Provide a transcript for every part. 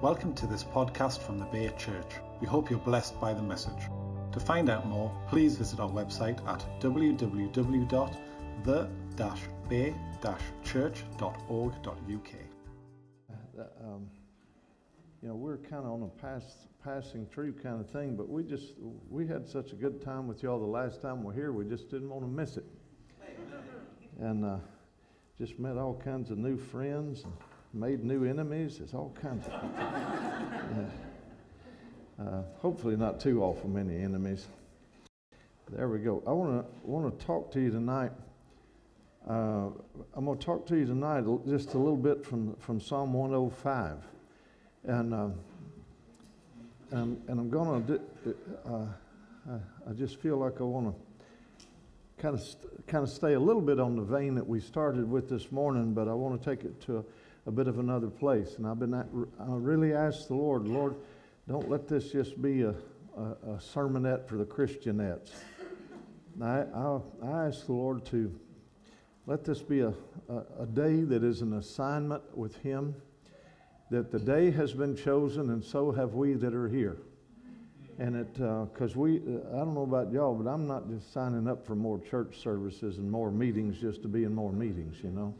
Welcome to this podcast from the Bay Church. We hope you're blessed by the message. To find out more, please visit our website at www.the-bay-church.org.uk. We're kind of on a passing through kind of thing, but we had such a good time with y'all the last time we're here. We just didn't want to miss it. And just met all kinds of new friends, made new enemies. It's all kinds of hopefully not too awful many enemies. There we go. I want to talk to you tonight. I'm going to talk to you tonight just a little bit from Psalm 105. And I'm going to I just feel like I want to kind of stay a little bit on the vein that we started with this morning, but I want to take it to a bit of another place. And I really asked the Lord, don't let this just be a sermonette for the Christianettes. I asked the Lord to let this be a day that is an assignment with Him, that the day has been chosen, and so have we that are here. And I don't know about y'all, but I'm not just signing up for more church services and more meetings just to be in more meetings, you know.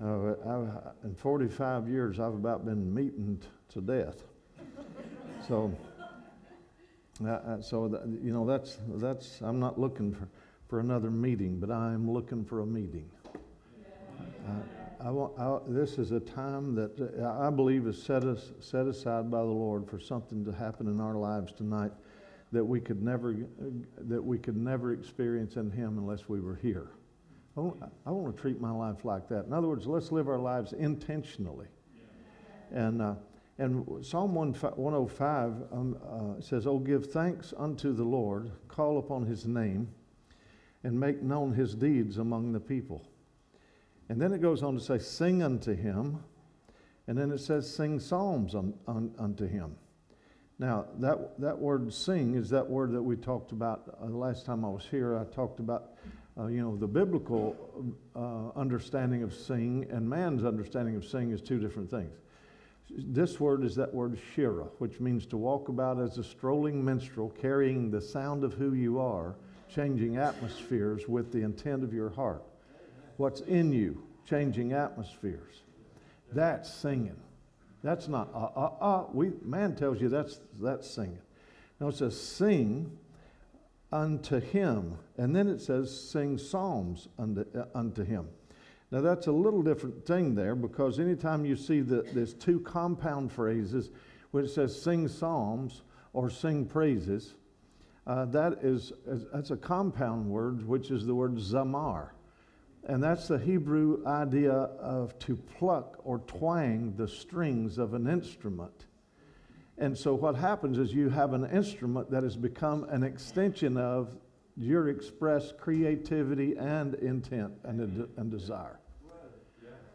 In 45 years, I've about been meeting to death. So I'm not looking for another meeting, but I am looking for a meeting. This is a time that I believe is set aside by the Lord for something to happen in our lives tonight that we could never experience in Him unless we were here. I want to treat my life like that. In other words, let's live our lives intentionally. And Psalm 105 says, "Oh, give thanks unto the Lord, call upon His name, and make known His deeds among the people." And then it goes on to say, "Sing unto Him," and then it says, "Sing psalms unto Him." Now, that word "sing" is that word that we talked about the last time I was here. I talked about the biblical understanding of "sing" and man's understanding of "sing" is two different things. This word is that word "shirah," which means to walk about as a strolling minstrel, carrying the sound of who you are, changing atmospheres with the intent of your heart. What's in you, changing atmospheres. That's singing. That's not man tells you that's singing. Now it says, "Sing unto Him," and then it says, "Sing psalms unto Him." Now that's a little different thing there, because anytime you see that there's two compound phrases where it says "sing psalms" or "sing praises," that's a compound word, which is the word "zamar." And that's the Hebrew idea of to pluck or twang the strings of an instrument. And so what happens is you have an instrument that has become an extension of your expressed creativity and intent and desire.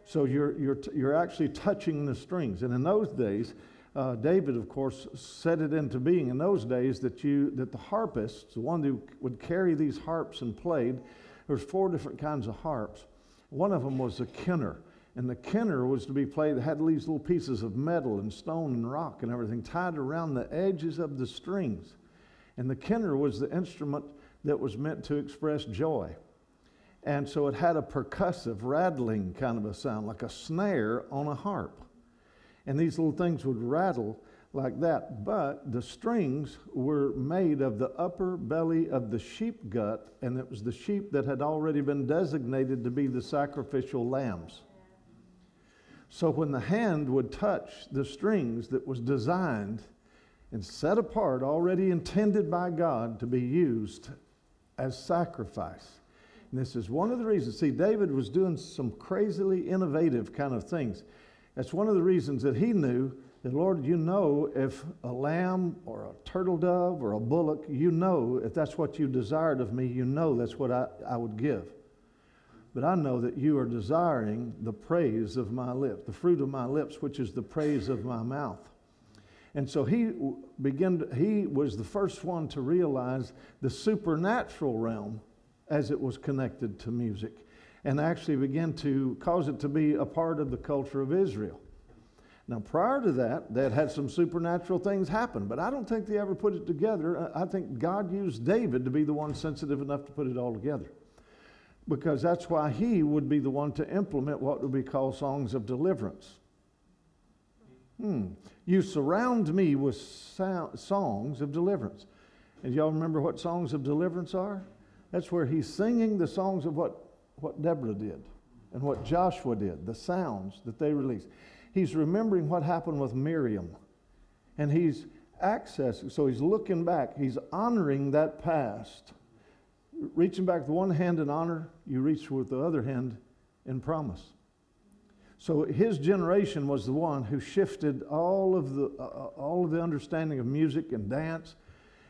So you're actually touching the strings. And in those days, David, of course, set it into being. In those days, that the harpists, the one who would carry these harps and played. There's four different kinds of harps. One of them was a kinnor, and the kinnor was to be played. It had these little pieces of metal and stone and rock and everything tied around the edges of the strings. And the kinnor was the instrument that was meant to express joy. And so it had a percussive, rattling kind of a sound, like a snare on a harp. And these little things would rattle like that, but the strings were made of the upper belly of the sheep gut, and it was the sheep that had already been designated to be the sacrificial lambs. So when the hand would touch the strings that was designed and set apart, already intended by God to be used as sacrifice. And this is one of the reasons, see, David was doing some crazily innovative kind of things. That's one of the reasons that he knew that, Lord, you know if a lamb or a turtle dove or a bullock, you know if that's what you desired of me, you know that's what I would give. But I know that you are desiring the praise of my lips, the fruit of my lips, which is the praise of my mouth. And so he was the first one to realize the supernatural realm as it was connected to music, and actually began to cause it to be a part of the culture of Israel. Now, prior to that, they had some supernatural things happen, but I don't think they ever put it together. I think God used David to be the one sensitive enough to put it all together, because that's why he would be the one to implement what would be called songs of deliverance. You surround me with songs of deliverance. And y'all remember what songs of deliverance are? That's where he's singing the songs of what Deborah did and what Joshua did, the sounds that they released. He's remembering what happened with Miriam, and he's accessing, so he's looking back, he's honoring that past. Reaching back with one hand in honor, you reach with the other hand in promise. So his generation was the one who shifted all of the understanding of music and dance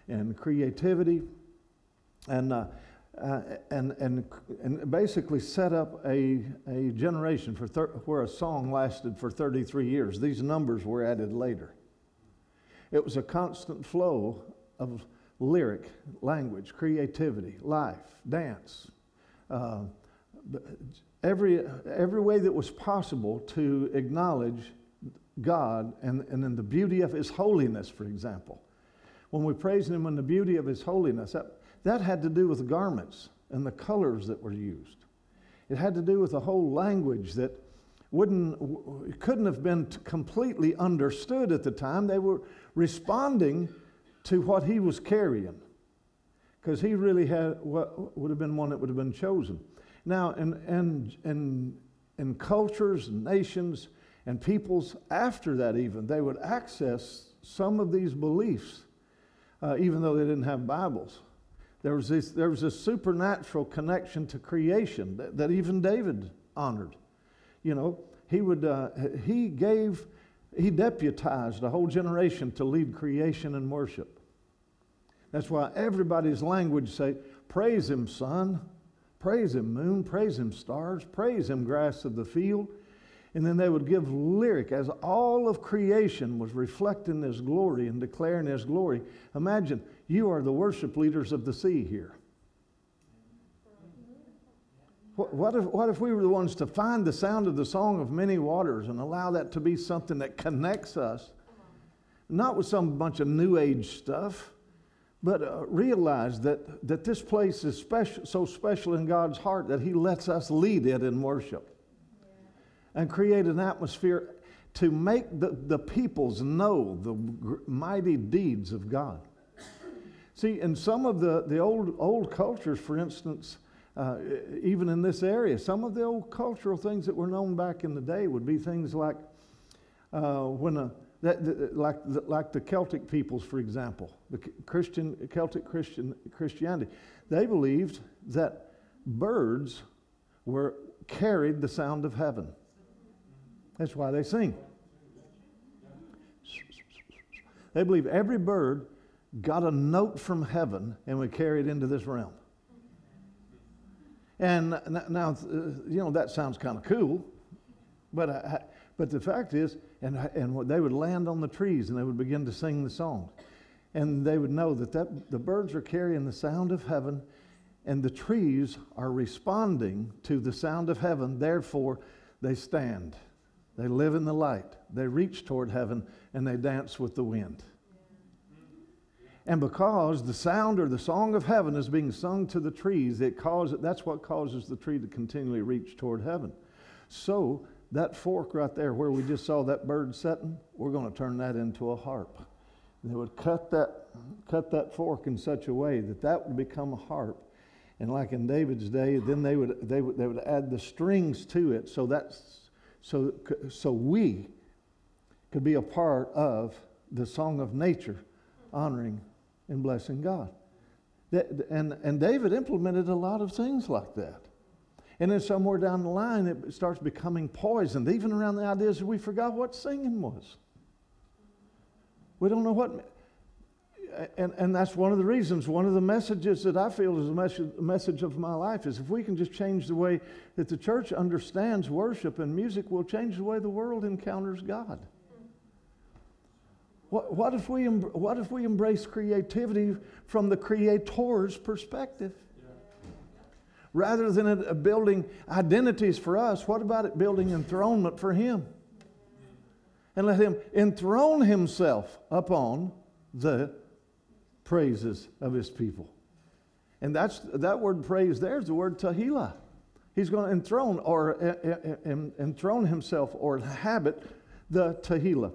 and creativity, and basically set up a generation for where a song lasted for 33 years. These numbers were added later. It was a constant flow of lyric, language, creativity, life, dance, every way that was possible to acknowledge God and in the beauty of His holiness, for example. When we praise Him in the beauty of His holiness, that had to do with garments and the colors that were used. It had to do with a whole language that couldn't have been completely understood at the time. They were responding to what he was carrying, because he really had what would have been one that would have been chosen. Now, in cultures, nations, and peoples after that, even they would access some of these beliefs, even though they didn't have Bibles. There was this supernatural connection to creation that even David honored. You know, he deputized a whole generation to lead creation and worship. That's why everybody's language say, praise him, sun, praise him, moon, praise him, stars, praise him, grass of the field. And then they would give lyric as all of creation was reflecting his glory and declaring his glory. Imagine, you are the worship leaders of the sea here. What if we were the ones to find the sound of the song of many waters and allow that to be something that connects us, not with some bunch of new age stuff, but realize that this place is special, so special in God's heart that he lets us lead it in worship and create an atmosphere to make the peoples know the mighty deeds of God. See, in some of the old cultures, for instance, even in this area, some of the old cultural things that were known back in the day would be things like like the Celtic peoples, for example, the Christianity. They believed that birds carried the sound of heaven. That's why they sing. They believe every bird got a note from heaven and would carry it into this realm. And now, you know, that sounds kind of cool, but the fact is, and they would land on the trees and they would begin to sing the song, and they would know that the birds are carrying the sound of heaven, and the trees are responding to the sound of heaven. Therefore, they stand, they live in the light, they reach toward heaven, and they dance with the wind. And because the sound or the song of heaven is being sung to the trees, that's what causes the tree to continually reach toward heaven. So that fork right there where we just saw that bird setting, we're going to turn that into a harp. And they would cut that fork in such a way that would become a harp. And like in David's day, then they would add the strings to it, so we could be a part of the song of nature, honoring and blessing God. And David implemented a lot of things like that. And then somewhere down the line, it starts becoming poisoned, even around the ideas that we forgot what singing was. We don't know what... And that's one of the reasons, one of the messages that I feel is a message of my life is if we can just change the way that the church understands worship and music, we'll change the way the world encounters God. What if we embrace creativity from the Creator's perspective? Rather than building identities for us, what about it building enthronement for Him? and let him enthrone himself upon the praises of his people. And that word praise there is the word tehillah. He's going to enthrone enthrone himself or inhabit the tehillah,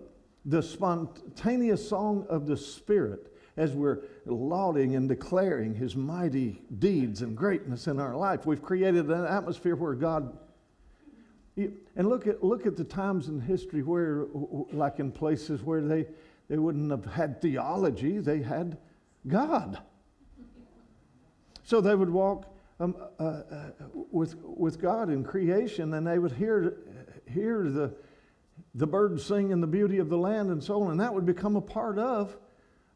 the spontaneous song of the Spirit, as we're lauding and declaring his mighty deeds and greatness in our life. We've created an atmosphere where God... And look at the times in history where, like in places where they wouldn't have had theology, they had God. So they would walk with God in creation, and they would hear the birds sing and the beauty of the land and so on, and that would become a part of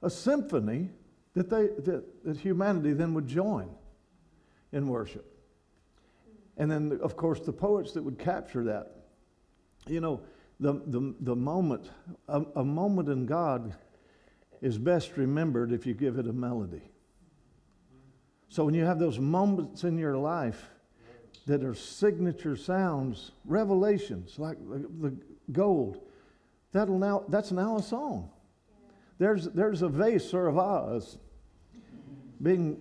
a symphony that humanity then would join in worship. And then, of course, the poets that would capture that. You know, the moment, a moment in God is best remembered if you give it a melody. So when you have those moments in your life that are signature sounds, revelations, like the gold, that's now a song. There's a vase or a vase being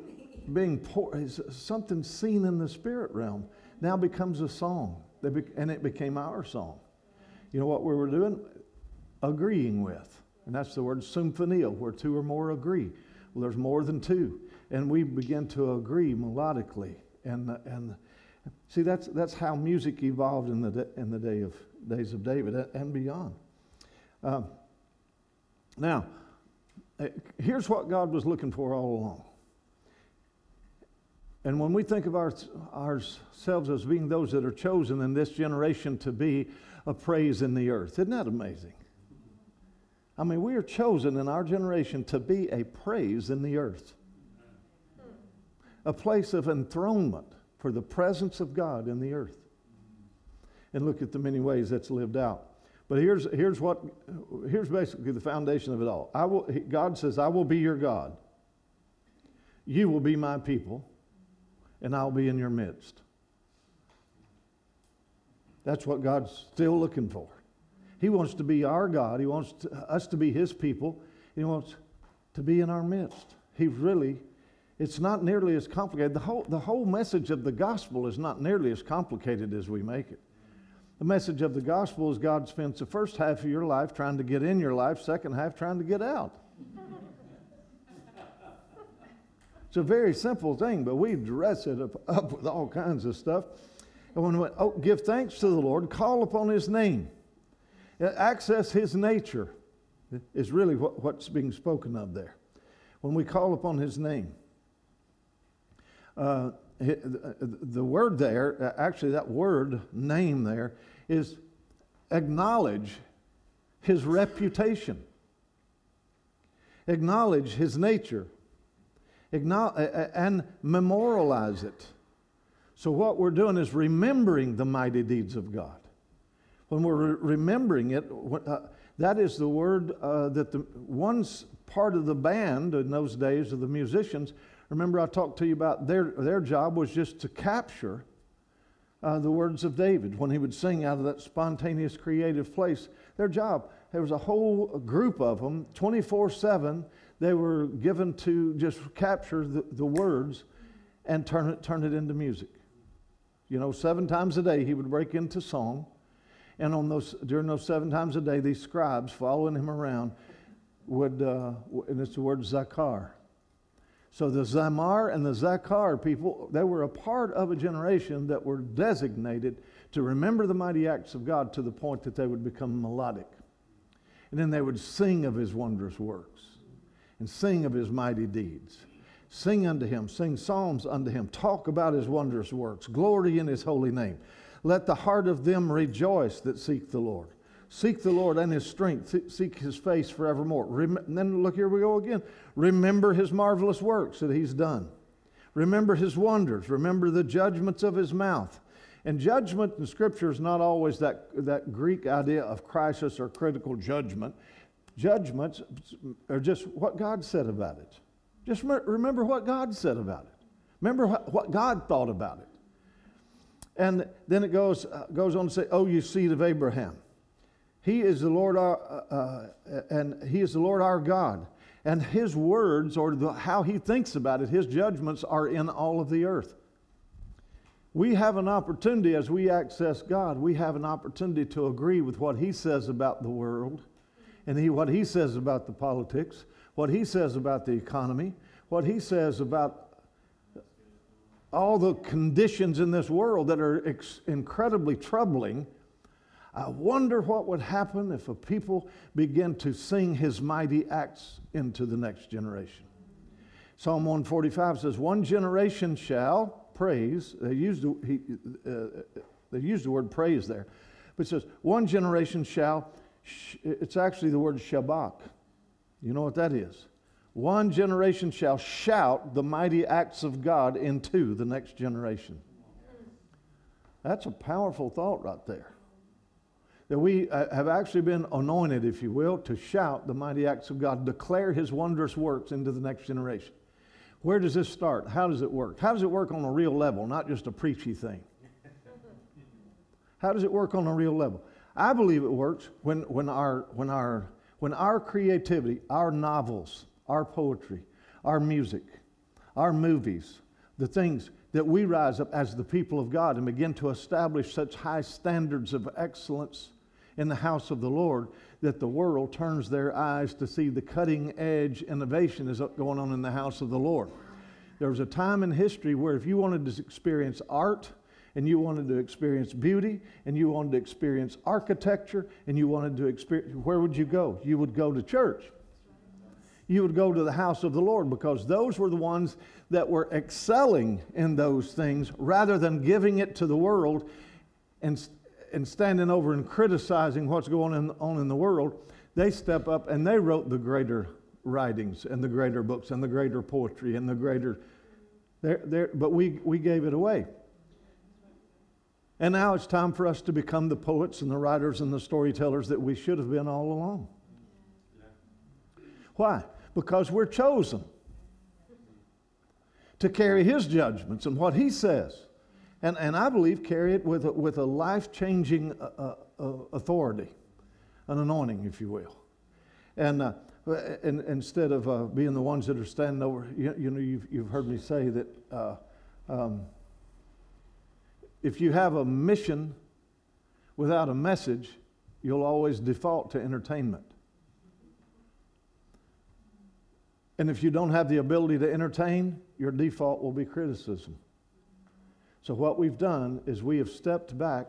poured, something seen in the spirit realm now becomes a song, and it became our song. You know what we were doing? Agreeing with, and that's the word symphonia, where two or more agree. Well, there's more than two, and we begin to agree melodically. And see, that's how music evolved in the days of David and beyond. Now, here's what God was looking for all along. And when we think of ourselves as being those that are chosen in this generation to be a praise in the earth, isn't that amazing? I mean, we are chosen in our generation to be a praise in the earth, a place of enthronement for the presence of God in the earth. And look at the many ways that's lived out. But here's basically the foundation of it all. God says, I will be your God. You will be my people. And I'll be in your midst. That's what God's still looking for. He wants to be our God. He wants us to be his people. He wants to be in our midst. It's not nearly as complicated. The whole message of the gospel is not nearly as complicated as we make it. The message of the gospel is God spends the first half of your life trying to get in your life, second half trying to get out. It's a very simple thing, but we dress it up with all kinds of stuff. And when we give thanks to the Lord, call upon his name, access his nature is really what's being spoken of there. When we call upon his name, the word there, actually that word name there, is acknowledge his reputation, acknowledge his nature, and memorialize it. So what we're doing is remembering the mighty deeds of God. When we're remembering it, that is the word that one part of the band in those days of the musicians. Remember, I talked to you about their job was just to capture the words of David when he would sing out of that spontaneous creative place. Their job, there was a whole group of them, 24/7. They were given to just capture the words and turn it into music. You know, 7 times a day he would break into song, and during those 7 times a day, these scribes following him around would, and it's the word zakar. So the zamar and the zakar people, they were a part of a generation that were designated to remember the mighty acts of God to the point that they would become melodic. And then they would sing of his wondrous works. And sing of his mighty deeds. Sing unto him, sing psalms unto him, talk about his wondrous works, glory in his holy name. Let the heart of them rejoice that seek the Lord. Seek the Lord and his strength, seek his face forevermore. And then look, here we go again. Remember his marvelous works that he's done. Remember his wonders, remember the judgments of his mouth. And judgment in Scripture is not always that Greek idea of crisis or critical judgment. Judgments are just what God said about it. Just remember what God said about it. Remember what God thought about it. And then it goes on to say, "O you seed of Abraham." He is the Lord our God. And his words, or how he thinks about it, his judgments are in all of the earth. We have an opportunity as we access God, we have an opportunity to agree with what he says about the world, and what he says about the politics, what he says about the economy, what he says about all the conditions in this world that are incredibly troubling. I wonder what would happen if a people begin to sing his mighty acts into the next generation. Psalm 145 says, one generation shall praise. They used the word praise there. But it says, one generation shall, it's actually the word shabak. You know what that is? One generation shall shout the mighty acts of God into the next generation. That's a powerful thought right there. That we have actually been anointed, if you will, to shout the mighty acts of God, declare his wondrous works into the next generation. Where does this start? How does it work? How does it work on a real level, not just a preachy thing? How does it work on a real level? I believe it works when our creativity, our novels, our poetry, our music, our movies, the things that we rise up as the people of God and begin to establish such high standards of excellence in the house of the Lord that the world turns their eyes to see the cutting edge innovation is going on in the house of the Lord. There was a time in history where if you wanted to experience art, and you wanted to experience beauty, and you wanted to experience architecture, and you wanted to experience, where would you go? You would go to church. You would go to the house of the Lord, because those were the ones that were excelling in those things rather than giving it to the world and standing over and criticizing what's going on in the world. They step up and they wrote the greater writings and the greater books and the greater poetry and the greater... But we gave it away. And now it's time for us to become the poets and the writers and the storytellers that we should have been all along. Why? Because we're chosen to carry his judgments and what he says. And I believe carry it with a life-changing authority, an anointing, if you will. And instead of being the ones that are standing over, you know, you've heard me say that if you have a mission without a message, you'll always default to entertainment. And if you don't have the ability to entertain, your default will be criticism. So what we've done is we have stepped back,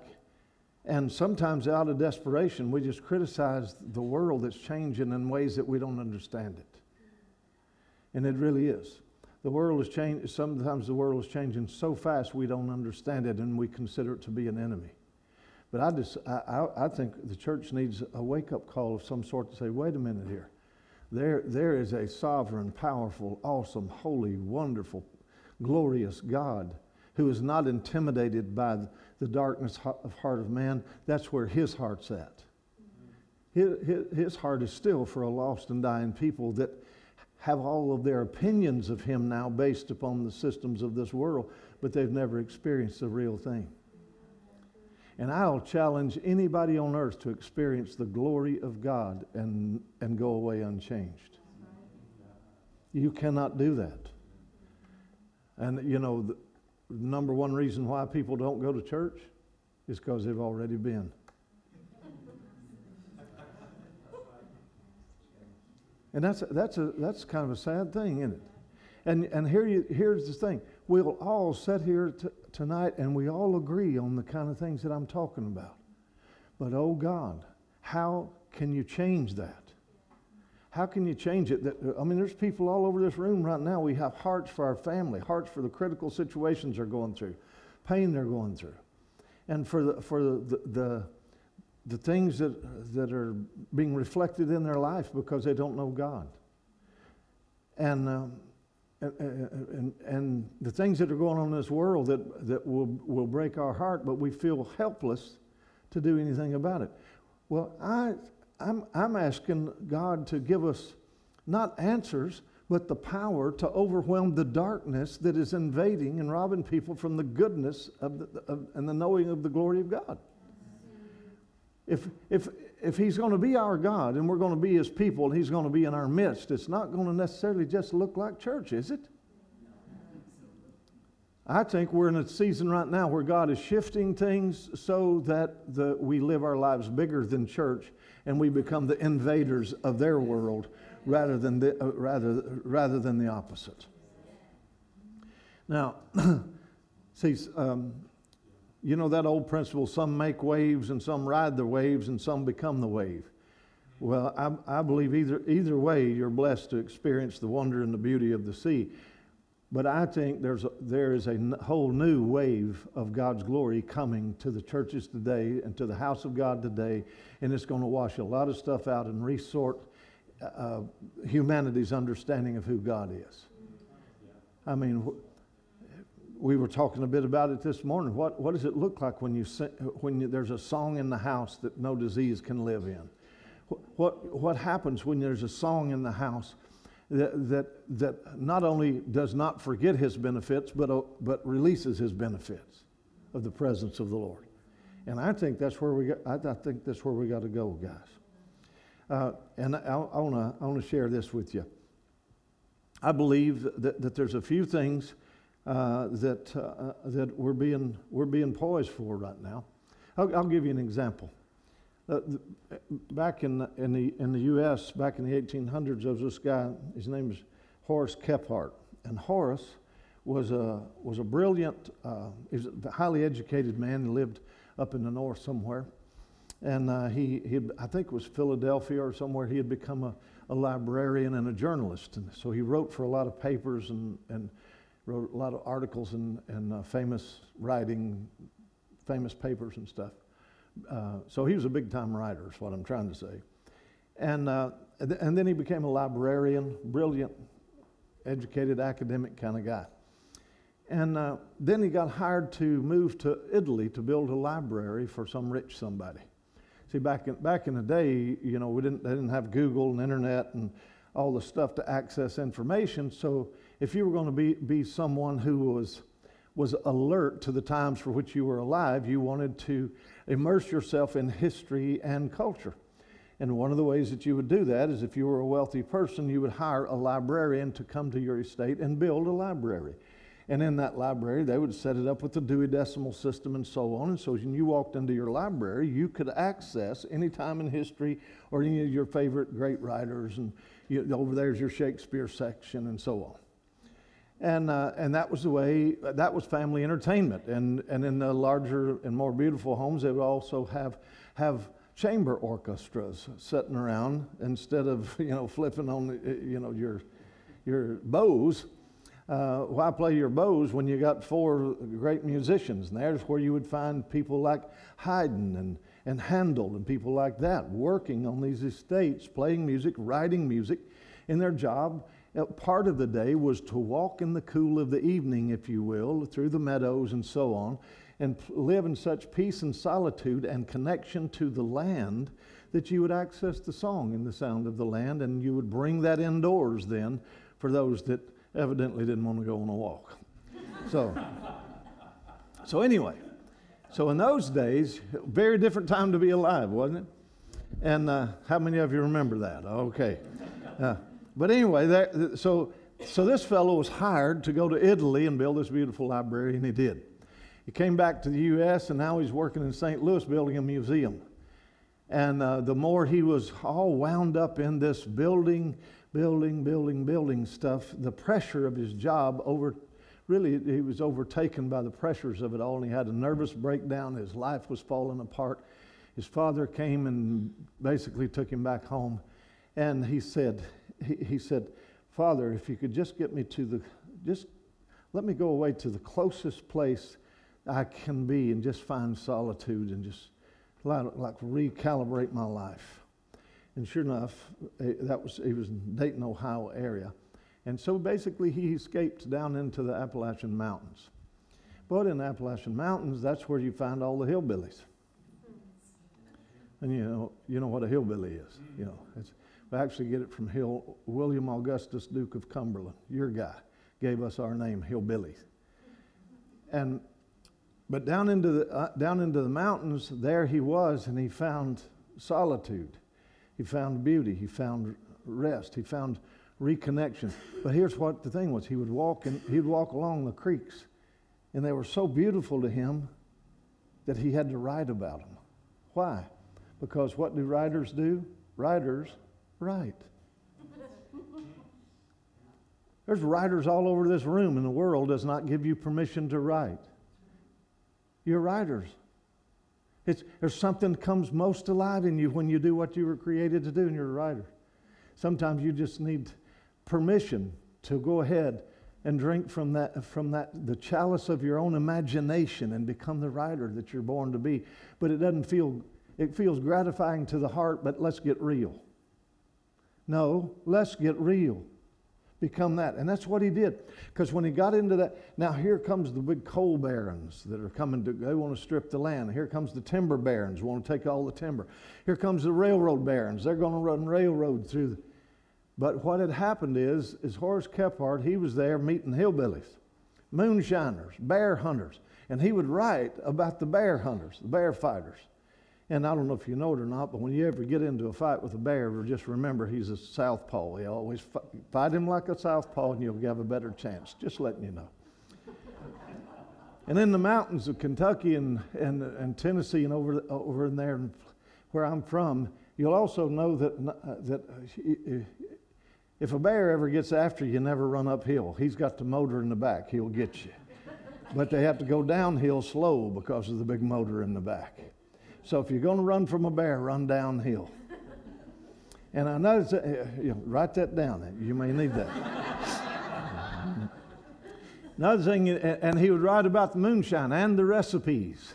and sometimes out of desperation, we just criticize the world that's changing in ways that we don't understand it. And it really is. The world is changing. Sometimes the world is changing so fast we don't understand it, and we consider it to be an enemy. But I think the church needs a wake-up call of some sort to say, wait a minute here. There is a sovereign, powerful, awesome, holy, wonderful, glorious God who is not intimidated by the darkness of heart of man. That's where his heart's at. His heart is still for a lost and dying people that have all of their opinions of him now based upon the systems of this world, but they've never experienced the real thing. And I'll challenge anybody on earth to experience the glory of God and go away unchanged. You cannot do that. And you know, the number one reason why people don't go to church is because they've already been. And that's kind of a sad thing, isn't it? And here's the thing. We'll all sit here tonight and we all agree on the kind of things that I'm talking about. But oh God, how can you change that? How can you change it? There's people all over this room right now. We have hearts for our family, hearts for the critical situations they're going through, pain they're going through. And for the things that are being reflected in their life because they don't know God. And the things that are going on in this world that will break our heart, but we feel helpless to do anything about it. Well, I'm asking God to give us not answers, but the power to overwhelm the darkness that is invading and robbing people from the goodness and the knowing of the glory of God. If if he's going to be our God and we're going to be his people, he's going to be in our midst. It's not going to necessarily just look like church, is it? I think we're in a season right now where God is shifting things so that we live our lives bigger than church and we become the invaders of their world rather than the opposite. Now, see, you know that old principle, some make waves and some ride the waves and some become the wave. Well, I believe either way you're blessed to experience the wonder and the beauty of the sea. But I think there is a whole new wave of God's glory coming to the churches today and to the house of God today, and it's going to wash a lot of stuff out and resort humanity's understanding of who God is. I mean, we were talking a bit about it this morning. What does it look like when there's a song in the house that no disease can live in? What happens when there's a song in the house that not only does not forget his benefits, but releases his benefits of the presence of the Lord? And I think that's where we got to go, guys. And I want to share this with you. I believe that there's a few things that we're being poised for right now. I'll give you an example. Back in the U.S., back in the 1800s, there was this guy. His name was Horace Kephart, and Horace was a brilliant, he was a highly educated man. He lived up in the north somewhere, and he I think it was Philadelphia or somewhere. He had become a librarian and a journalist, and so he wrote for a lot of papers and wrote a lot of articles and famous writing, famous papers and stuff. So he was a big-time writer, is what I'm trying to say. And then he became a librarian, brilliant, educated, academic kind of guy. And then he got hired to move to Italy to build a library for some rich somebody. See, back in the day, you know, they didn't have Google and internet and all the stuff to access information. So if you were going to be someone who was alert to the times for which you were alive, you wanted to immerse yourself in history and culture. And one of the ways that you would do that is if you were a wealthy person, you would hire a librarian to come to your estate and build a library. And in that library, they would set it up with the Dewey Decimal System and so on. And so when you walked into your library, you could access any time in history or any of your favorite great writers. And over there's your Shakespeare section and so on. And that was the way, that was family entertainment. And in the larger and more beautiful homes, they would also have chamber orchestras sitting around instead of, flipping on, your bows. Why play your bows when you got four great musicians? And there's where you would find people like Haydn and Handel and people like that working on these estates, playing music, writing music in their job. Part of the day was to walk in the cool of the evening, if you will, through the meadows and so on, and live in such peace and solitude and connection to the land that you would access the song and the sound of the land, and you would bring that indoors then for those that evidently didn't want to go on a walk. So anyway, so in those days, very different time to be alive, wasn't it? And how many of you remember that? Okay. But anyway, so this fellow was hired to go to Italy and build this beautiful library, and he did. He came back to the U.S., and now he's working in St. Louis building a museum. And the more he was all wound up in this building stuff, the pressure of his job he was overtaken by the pressures of it all, and he had a nervous breakdown. His life was falling apart. His father came and basically took him back home, and he said, "Father, if you could just get me just let me go away to the closest place I can be and just find solitude and just like recalibrate my life." And sure enough, he was in Dayton, Ohio area. And so basically he escaped down into the Appalachian Mountains. But in the Appalachian Mountains, that's where you find all the hillbillies. And you know what a hillbilly is, I actually get it from William Augustus, Duke of Cumberland. Your guy gave us our name, hillbillies. But down into the mountains, there he was, and he found solitude. He found beauty. He found rest. He found reconnection. But here's what the thing was. He would walk, and he'd walk along the creeks, and they were so beautiful to him that he had to write about them. Why? Because what do? Writers write. There's writers all over this room, and the world does not give you permission to write. You're writers. There's something comes most alive in you when you do what you were created to do, and you're a writer. Sometimes you just need permission to go ahead and drink from that the chalice of your own imagination and become the writer that you're born to be. But it feels gratifying to the heart, but let's get real. No, let's get real. Become that. And that's what he did. Because when he got into that, now here comes the big coal barons that are coming to, they want to strip the land. Here comes the timber barons, want to take all the timber. Here comes the railroad barons. They're going to run railroad through. But what had happened is Horace Kephart, he was there meeting hillbillies, moonshiners, bear hunters. And he would write about the bear hunters, the bear fighters. And I don't know if you know it or not, but when you ever get into a fight with a bear, just remember he's a southpaw. You always fight him like a southpaw, and you'll have a better chance. Just letting you know. And in the mountains of Kentucky and Tennessee and over in there where I'm from, you'll also know that if a bear ever gets after you, never run uphill. He's got the motor in the back. He'll get you. But they have to go downhill slow because of the big motor in the back. So if you're going to run from a bear, run downhill. And I noticed that, write that down. You may need that. Another thing, and he would write about the moonshine and the recipes.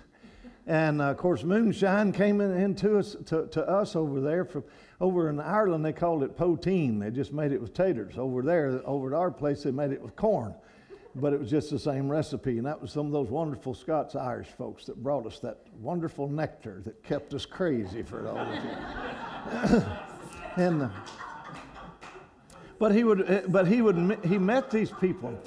And of course, moonshine came into us over there from over in Ireland. They called it poteen. They just made it with taters. Over there, over at our place, they made it with corn. But it was just the same recipe, and that was some of those wonderful Scots-Irish folks that brought us that wonderful nectar that kept us crazy for all those years. But he met these people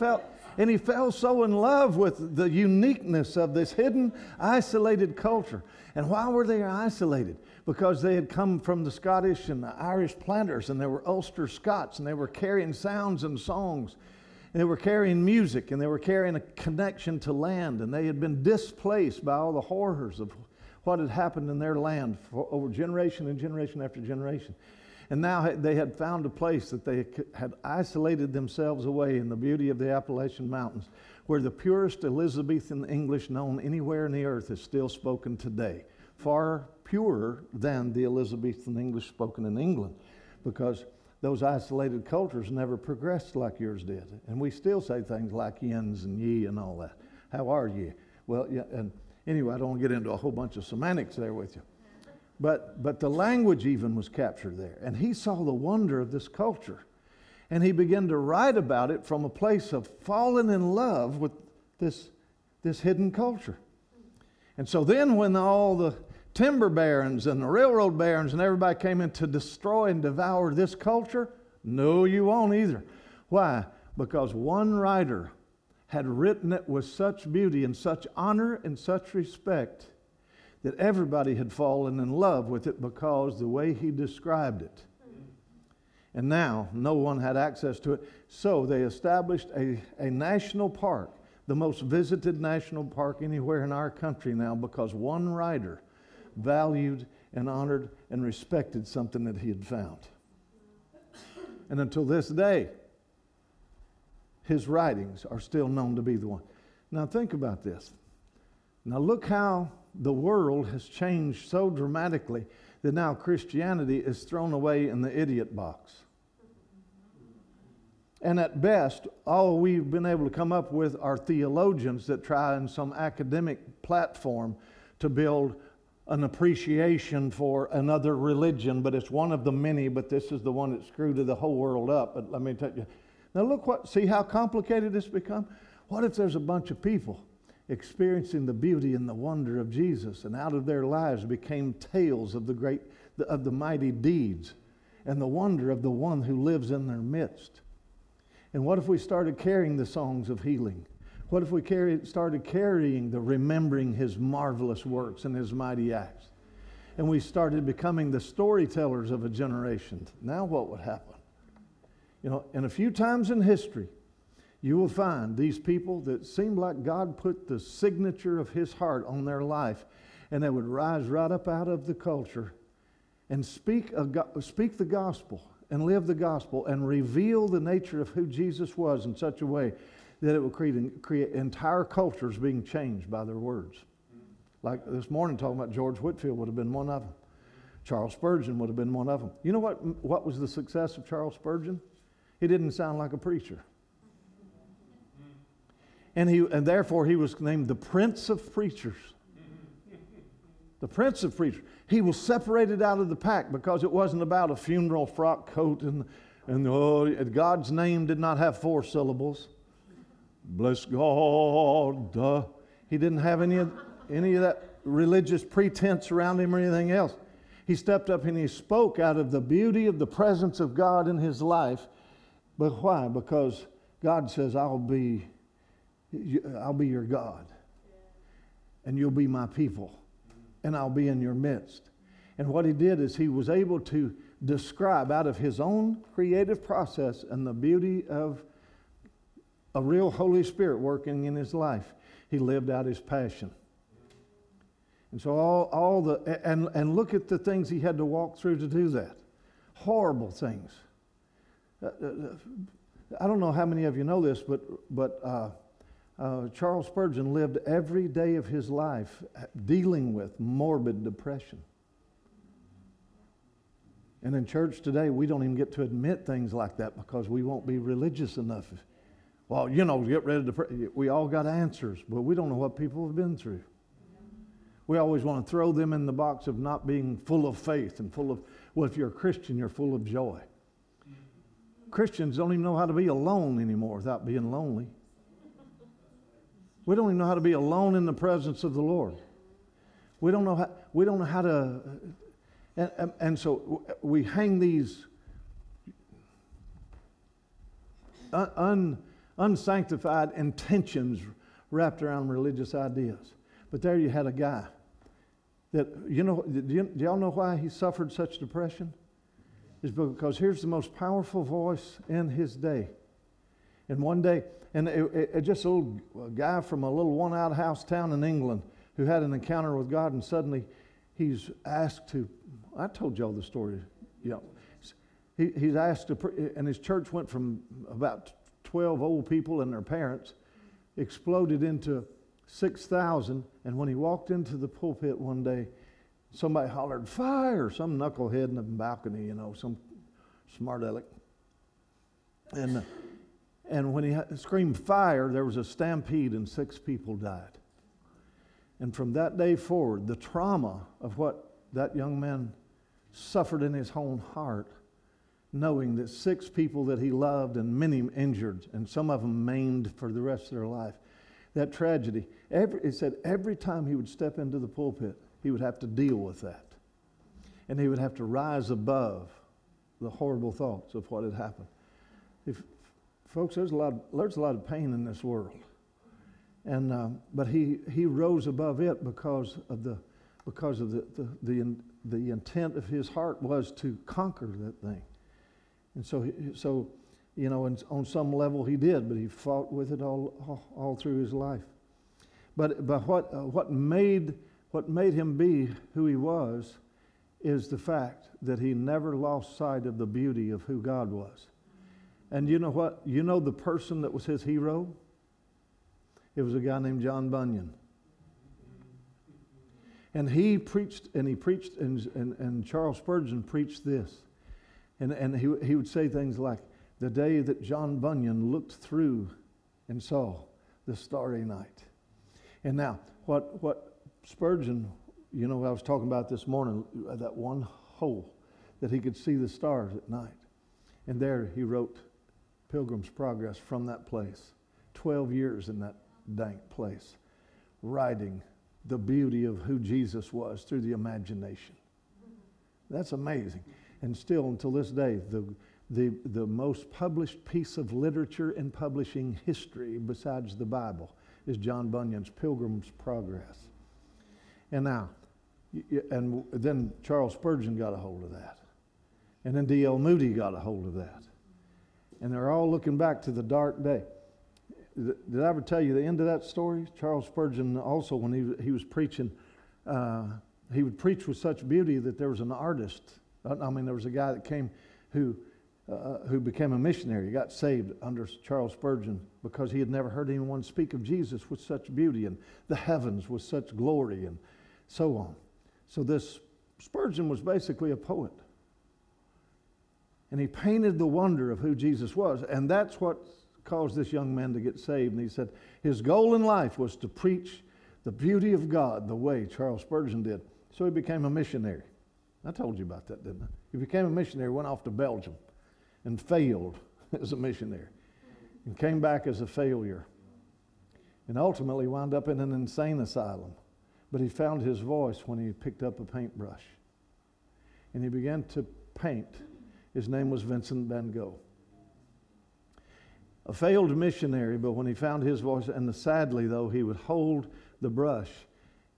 and he fell so in love with the uniqueness of this hidden, isolated culture. And why were they isolated? Because they had come from the Scottish and the Irish planters, and they were Ulster Scots, and they were carrying sounds and songs. And they were carrying music, and they were carrying a connection to land, and they had been displaced by all the horrors of what had happened in their land over generation and generation after generation. And now they had found a place that they had isolated themselves away in the beauty of the Appalachian Mountains, where the purest Elizabethan English known anywhere in the earth is still spoken today, far purer than the Elizabethan English spoken in England, because those isolated cultures never progressed like yours did. And we still say things like yins and ye and all that. How are ye? Well, yeah, and anyway, I don't get into a whole bunch of semantics there with you. But the language even was captured there. And he saw the wonder of this culture. And he began to write about it from a place of falling in love with this hidden culture. And so then when all the timber barons and the railroad barons and everybody came in to destroy and devour this culture? No, you won't either. Why? Because one writer had written it with such beauty and such honor and such respect that everybody had fallen in love with it because the way he described it. And now no one had access to it. So they established a national park, the most visited national park anywhere in our country now, because one writer valued and honored and respected something that he had found. And until this day, his writings are still known to be the one. Now think about this. Now look how the world has changed so dramatically that now Christianity is thrown away in the idiot box. And at best, all we've been able to come up with are theologians that try in some academic platform to build an appreciation for another religion, but it's one of the many, but this is the one that screwed the whole world up. But let me tell you. Now look see how complicated it's become? What if there's a bunch of people experiencing the beauty and the wonder of Jesus, and out of their lives became tales of the mighty deeds and the wonder of the one who lives in their midst? And what if we started carrying the songs of healing? What if we started carrying remembering his marvelous works and his mighty acts? and we started becoming the storytellers of a generation, now what would happen? You know, and a few times in history, you will find these people that seemed like God put the signature of His heart on their life, and they would rise right up out of the culture and speak the gospel and live the gospel and reveal the nature of who Jesus was in such a way that it would create entire cultures being changed by their words. Like this morning, talking about George Whitefield would have been one of them. Charles Spurgeon would have been one of them. You know what was the success of Charles Spurgeon? He didn't sound like a preacher. And therefore he was named the Prince of Preachers. The Prince of Preachers. He was separated out of the pack because it wasn't about a funeral frock coat and God's name did not have four syllables. Bless God. He didn't have any of that religious pretense around him or anything else. He stepped up and he spoke out of the beauty of the presence of God in his life. But why? Because God says, I'll be your God, and you'll be my people, and I'll be in your midst. And what he did is he was able to describe out of his own creative process and the beauty of a real Holy Spirit working in his life. He lived out his passion. And so all the look at the things he had to walk through to do that. Horrible things. I don't know how many of you know this, but Charles Spurgeon lived every day of his life dealing with morbid depression. And in church today, we don't even get to admit things like that because we won't be religious enough. Well, you know, get rid of depression. We all got answers, but we don't know what people have been through. We always want to throw them in the box of not being full of faith and full of, well, if you're a Christian, you're full of joy. Christians don't even know how to be alone anymore without being lonely. We don't even know how to be alone in the presence of the Lord. We don't know how to, and so we hang these unsanctified intentions wrapped around religious ideas. But there you had a guy that, you know, do y'all know why he suffered such depression? It's because here's the most powerful voice in his day. And one day, and it just a guy from a little one-eyed house town in England who had an encounter with God, and suddenly he's asked to, I told y'all the story, you know, he's asked to, and his church went from about 12 old people and their parents, exploded into 6,000, and when he walked into the pulpit one day, somebody hollered, fire, some knucklehead in the balcony, you know, some smart aleck. And when he screamed fire, there was a stampede and 6 people died. And from that day forward, the trauma of what that young man suffered in his own heart, knowing that 6 people that he loved and many injured and some of them maimed for the rest of their life, that tragedy, it said every time he would step into the pulpit, he would have to deal with that. And he would have to rise above the horrible thoughts of what had happened. Folks, there's a lot of pain in this world. And but he rose above it because of the intent of his heart was to conquer that thing. And so you know, and on some level he did, but he fought with it all through his life. But what made him be who he was is the fact that he never lost sight of the beauty of who God was. And you know what? You know the person that was his hero? It was a guy named John Bunyan. And he preached, and Charles Spurgeon preached this. And he would say things like, the day that John Bunyan looked through and saw the starry night. And now, what Spurgeon, you know, I was talking about this morning, that one hole that he could see the stars at night. And there he wrote Pilgrim's Progress from that place. 12 years in that dank place, writing the beauty of who Jesus was through the imagination. That's amazing. And still, until this day, the most published piece of literature in publishing history besides the Bible is John Bunyan's Pilgrim's Progress. And now, And then Charles Spurgeon got a hold of that. And then D.L. Moody got a hold of that. And they're all looking back to the dark day. Did I ever tell you the end of that story? Charles Spurgeon also, when he was preaching, he would preach with such beauty that there was an artist. I mean, there was a guy that came who became a missionary. He got saved under Charles Spurgeon because he had never heard anyone speak of Jesus with such beauty and the heavens with such glory and so on. So this Spurgeon was basically a poet. And he painted the wonder of who Jesus was. And that's what caused this young man to get saved. And he said his goal in life was to preach the beauty of God the way Charles Spurgeon did. So he became a missionary. I told you about that, didn't I? He became a missionary, went off to Belgium and failed as a missionary and came back as a failure and ultimately wound up in an insane asylum. But he found his voice when he picked up a paintbrush and he began to paint. His name was Vincent van Gogh. A failed missionary, but when he found his voice, and sadly though, he would hold the brush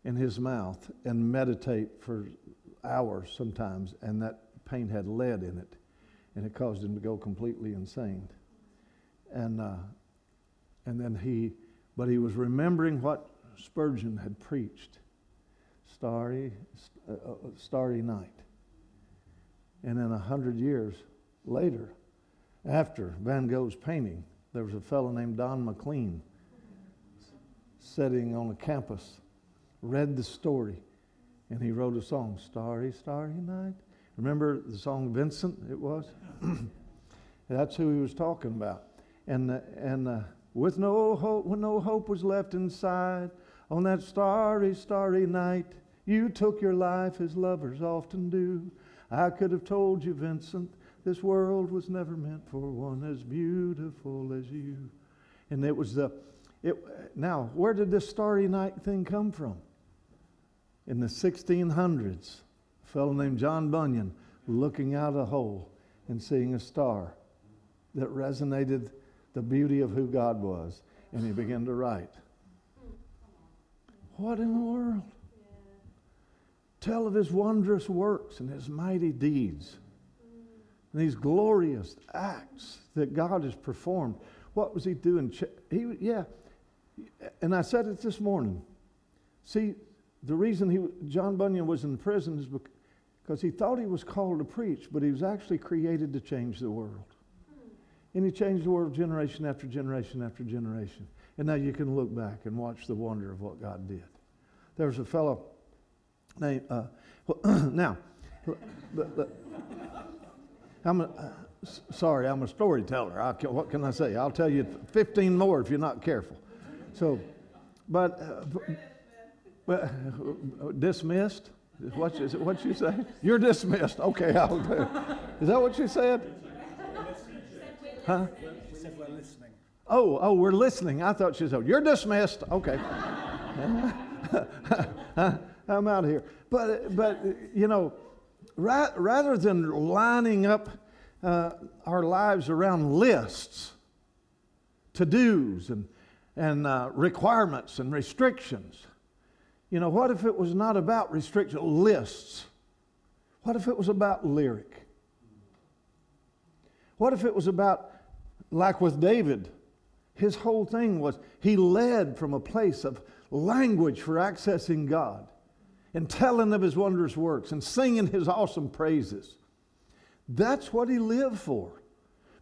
in his mouth and meditate for hours sometimes, and that paint had lead in it, and it caused him to go completely insane. And then he was remembering what Spurgeon had preached, Starry Night. And then 100 years later, after Van Gogh's painting, there was a fellow named Don McLean sitting on a campus, read the story, and he wrote a song, Starry, Starry Night. Remember the song Vincent, it was? That's who he was talking about. And with no hope, when no hope was left inside, on that starry, starry night, you took your life as lovers often do. I could have told you, Vincent, this world was never meant for one as beautiful as you. And it was now, where did this Starry Night thing come from? In the 1600s, a fellow named John Bunyan looking out a hole and seeing a star that resonated the beauty of who God was. And he began to write. What in the world? Tell of his wondrous works and his mighty deeds. And these glorious acts that God has performed. What was he doing? And I said it this morning. See, the reason John Bunyan was in prison is because he thought he was called to preach, but he was actually created to change the world. And he changed the world generation after generation after generation. And now you can look back and watch the wonder of what God did. There was a fellow named, I'm a storyteller. What can I say? I'll tell you 15 more if you're not careful. So, but dismissed? What you say? You're dismissed. Okay, is that what you said? Huh? She said we're listening. Oh, we're listening. I thought she said, you're dismissed. Okay. I'm out of here. But you know, rather than lining up our lives around lists, to-dos, and requirements and restrictions, you know, what if it was not about restrictions, lists? What if it was about lyric? What if it was about, like with David, his whole thing was he led from a place of language for accessing God and telling of his wondrous works and singing his awesome praises. That's what he lived for,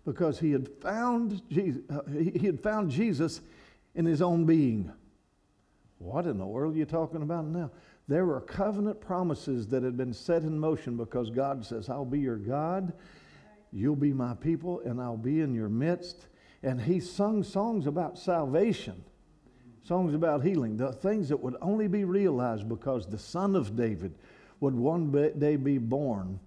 because he had found Jesus in his own being. What in the world are you talking about now? There were covenant promises that had been set in motion because God says, I'll be your God, you'll be my people, and I'll be in your midst. And he sung songs about salvation, songs about healing, the things that would only be realized because the Son of David would one day be born,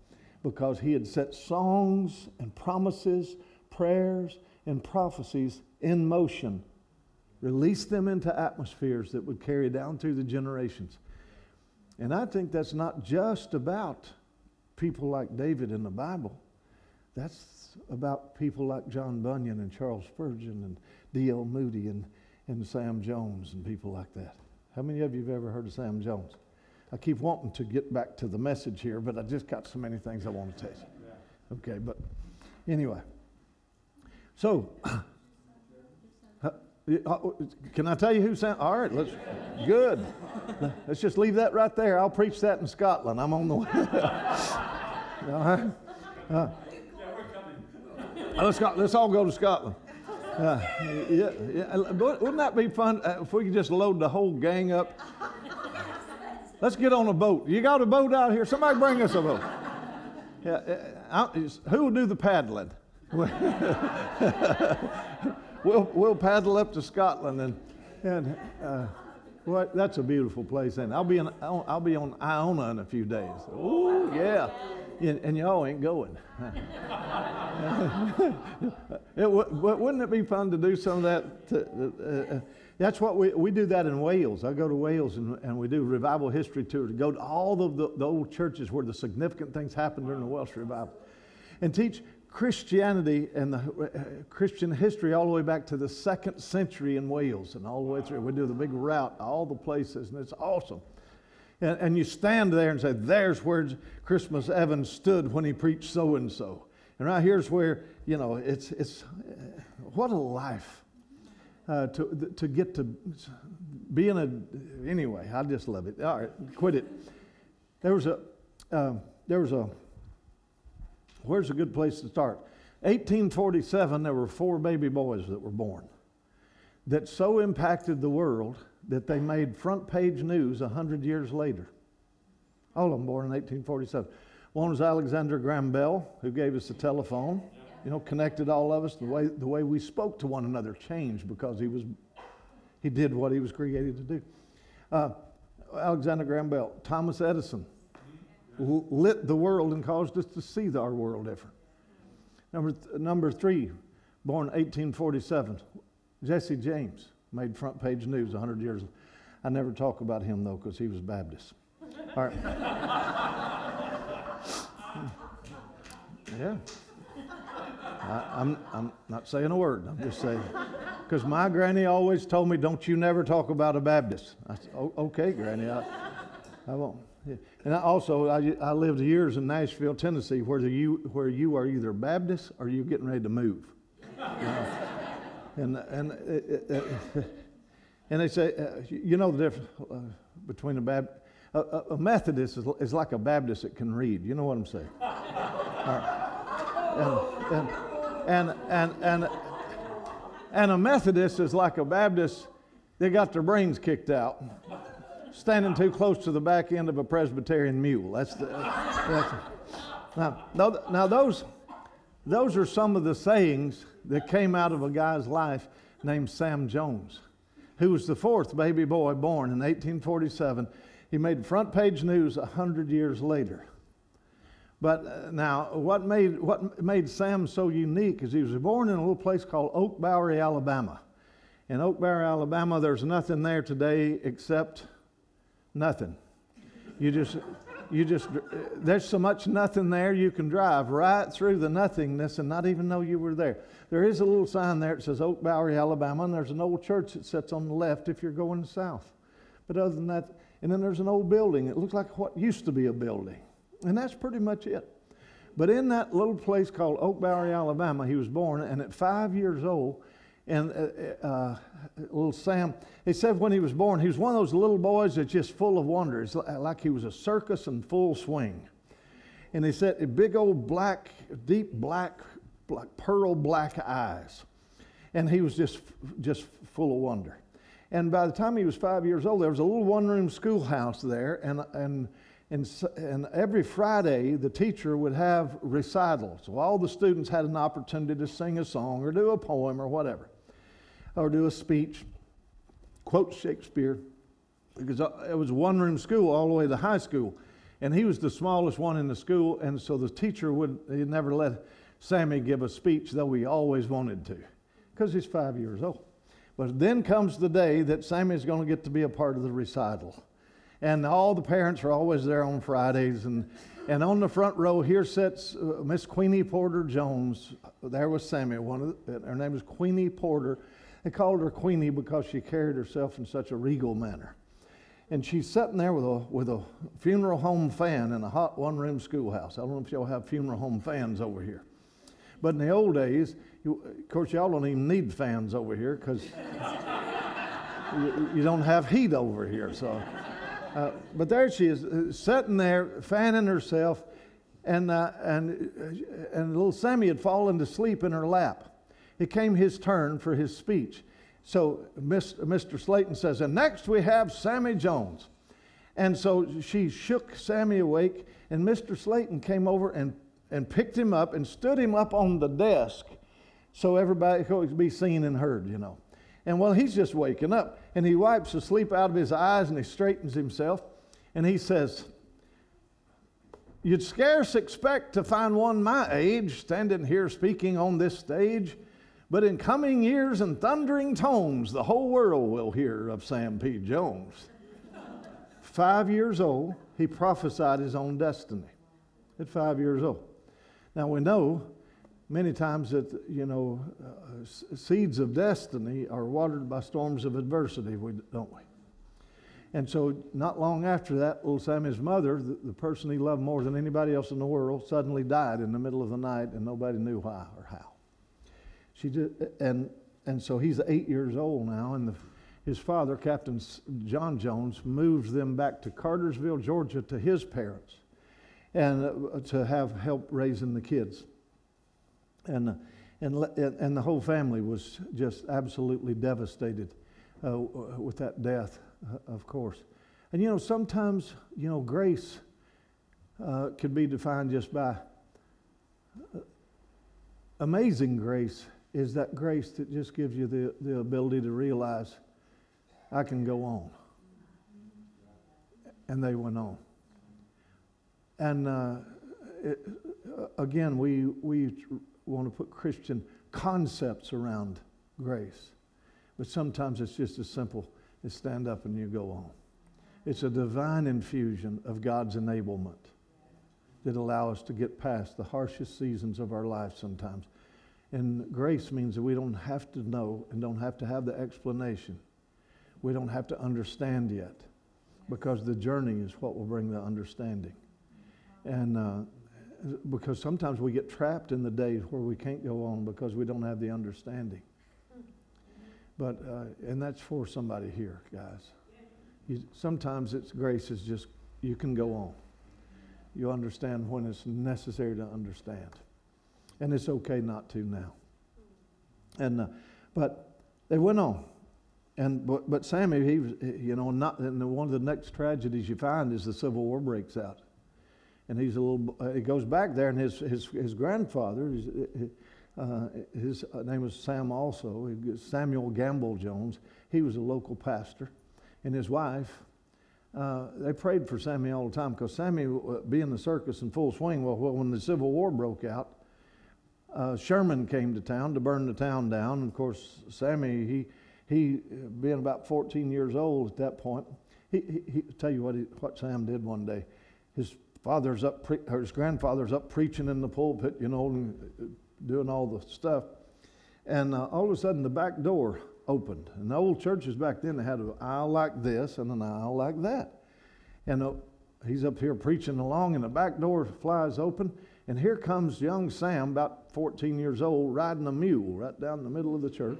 because he had set songs and promises, prayers and prophecies in motion, released them into atmospheres that would carry down through the generations. And I think that's not just about people like David in the Bible. That's about people like John Bunyan and Charles Spurgeon and D.L. Moody and Sam Jones and people like that. How many of you have ever heard of Sam Jones? I keep wanting to get back to the message here, but I just got so many things I want to tell you. Okay, but anyway. So, can I tell you who sent? All right, let's, good. Let's just leave that right there. I'll preach that in Scotland. I'm on the way. All right. Let's all go to Scotland. Wouldn't that be fun if we could just load the whole gang up? Let's get on a boat. You got a boat out here? Somebody bring us a boat. Who will do the paddling? We'll paddle up to Scotland and well, that's a beautiful place. And I'll be on Iona in a few days. Oh yeah, and y'all ain't going. Wouldn't it be fun to do some of that? That's what we do that in Wales. I go to Wales and we do revival history tours. Go to all of the old churches where the significant things happened during the Welsh revival, and teach Christianity and the Christian history all the way back to the 2nd century in Wales and all the way through. We do the big route, all the places, and it's awesome. And you stand there and say, there's where Christmas Evans stood when he preached so-and-so. And right here's where, you know, it's what a life to get to be in a, anyway, I just love it. All right, quit it. Where's a good place to start? 1847, there were 4 baby boys that were born that so impacted the world that they made front page news 100 years later. All of them born in 1847. One was Alexander Graham Bell, who gave us the telephone, connected all of us. The way we spoke to one another changed because he did what he was created to do. Alexander Graham Bell. Thomas Edison lit the world and caused us to see our world different. Number 3, born 1847, Jesse James, made front page news 100 years ago. I never talk about him though because he was Baptist. All right. Yeah. I'm not saying a word. I'm just saying because my granny always told me, "Don't you never talk about a Baptist." I said, "Okay, Granny, I won't." Yeah. And I lived years in Nashville, Tennessee, where you are either Baptist or you're getting ready to move. And they say, you know the difference between a Baptist. A Methodist is like a Baptist that can read. You know what I'm saying? All right. And a Methodist is like a Baptist. They got their brains kicked out. Standing too close to the back end of a Presbyterian mule. Now those are some of the sayings that came out of a guy's life named Sam Jones, who was the 4th baby boy born in 1847. He made front page news 100 years later. But now what made Sam so unique is he was born in a little place called Oak Bowery, Alabama. In Oak Bowery, Alabama, there's nothing there today except nothing. You just. There's so much nothing there. You can drive right through the nothingness and not even know you were there. There is a little sign there that says Oak Bowery, Alabama, and there's an old church that sits on the left if you're going south. But other than that, and then there's an old building. It looks like what used to be a building, and that's pretty much it. But in that little place called Oak Bowery, Alabama, he was born, and at 5 years old. And little Sam, he said when he was born, he was one of those little boys that's just full of wonder. It's like he was a circus in full swing. And he said, a big old black, deep black, like pearl black eyes. And he was just full of wonder. And by the time he was 5 years old, there was a little one-room schoolhouse there. And every Friday, the teacher would have recitals. So all the students had an opportunity to sing a song or do a poem or whatever, or do a speech, quote Shakespeare, because it was one-room school all the way to high school, and he was the smallest one in the school, and so the teacher he never let Sammy give a speech, though he always wanted to, because he's 5 years old. But then comes the day that Sammy's going to get to be a part of the recital, and all the parents are always there on Fridays, and on the front row here sits Miss Queenie Porter Jones. There was Sammy. Her name was Queenie Porter. They called her Queenie because she carried herself in such a regal manner. And she's sitting there with a funeral home fan in a hot one-room schoolhouse. I don't know if y'all have funeral home fans over here. But in the old days, of course, y'all don't even need fans over here because you don't have heat over here. So, but there she is, sitting there, fanning herself, and little Sammy had fallen to sleep in her lap. It came his turn for his speech. So Mr. Slayton says, and next we have Sammy Jones. And so she shook Sammy awake, and Mr. Slayton came over and picked him up and stood him up on the desk so everybody could be seen and heard, you know. And well, he's just waking up, and he wipes the sleep out of his eyes, and he straightens himself, and he says, you'd scarce expect to find one my age standing here speaking on this stage, but in coming years and thundering tones, the whole world will hear of Sam P. Jones. 5 years old, he prophesied his own destiny. At 5 years old. Now we know many times that, you know, seeds of destiny are watered by storms of adversity, don't we? And so not long after that, little Sammy's mother, the person he loved more than anybody else in the world, suddenly died in the middle of the night, and nobody knew why or how. She did, and so he's 8 years old now, and his father, Captain John Jones, moves them back to Cartersville, Georgia, to his parents, and to have help raising the kids. And the whole family was just absolutely devastated with that death, of course. And you know, sometimes, you know, grace could be defined just by amazing grace. Is that grace that just gives you the ability to realize, I can go on. And they went on. And again, we want to put Christian concepts around grace. But sometimes it's just as simple as stand up and you go on. It's a divine infusion of God's enablement that allows us to get past the harshest seasons of our life sometimes. And grace means that we don't have to know and don't have to have the explanation. We don't have to understand yet, because the journey is what will bring the understanding. And because sometimes we get trapped in the days where we can't go on because we don't have the understanding. But, and that's for somebody here, guys. Sometimes it's grace is just, you can go on. You understand when it's necessary to understand. And it's okay not to now. And but they went on. And but Sammy, he was, you know, not. And one of the next tragedies you find is the Civil War breaks out, and he's a little. He goes back there, and his grandfather, his name was Sam also, Samuel Gamble Jones. He was a local pastor, and his wife. They prayed for Sammy all the time because Sammy, being the circus in full swing, well, when the Civil War broke out. Sherman came to town to burn the town down. And of course, Sammy, he being about 14 years old at that point, he tell you what Sam did one day. His grandfather's up preaching in the pulpit, you know, and doing all the stuff. And all of a sudden, the back door opened. And the old churches back then, they had an aisle like this and an aisle like that. And he's up here preaching along, and the back door flies open. And here comes young Sam, about 14 years old, riding a mule right down the middle of the church.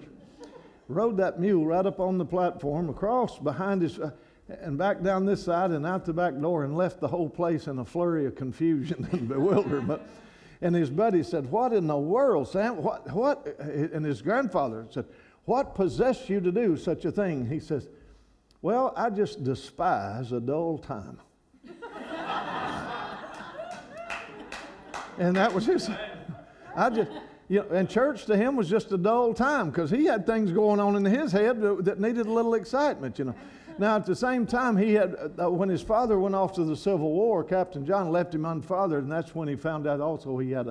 Rode that mule right up on the platform, across behind his, and back down this side and out the back door, and left the whole place in a flurry of confusion and bewilderment. And his buddy said, what in the world, Sam? What? And his grandfather said, what possessed you to do such a thing? He says, well, I just despise a dull time. And that was his, and church to him was just a dull time because he had things going on in his head that needed a little excitement, you know. Now, at the same time, he had, when his father went off to the Civil War, Captain John left him unfathered, and that's when he found out also he had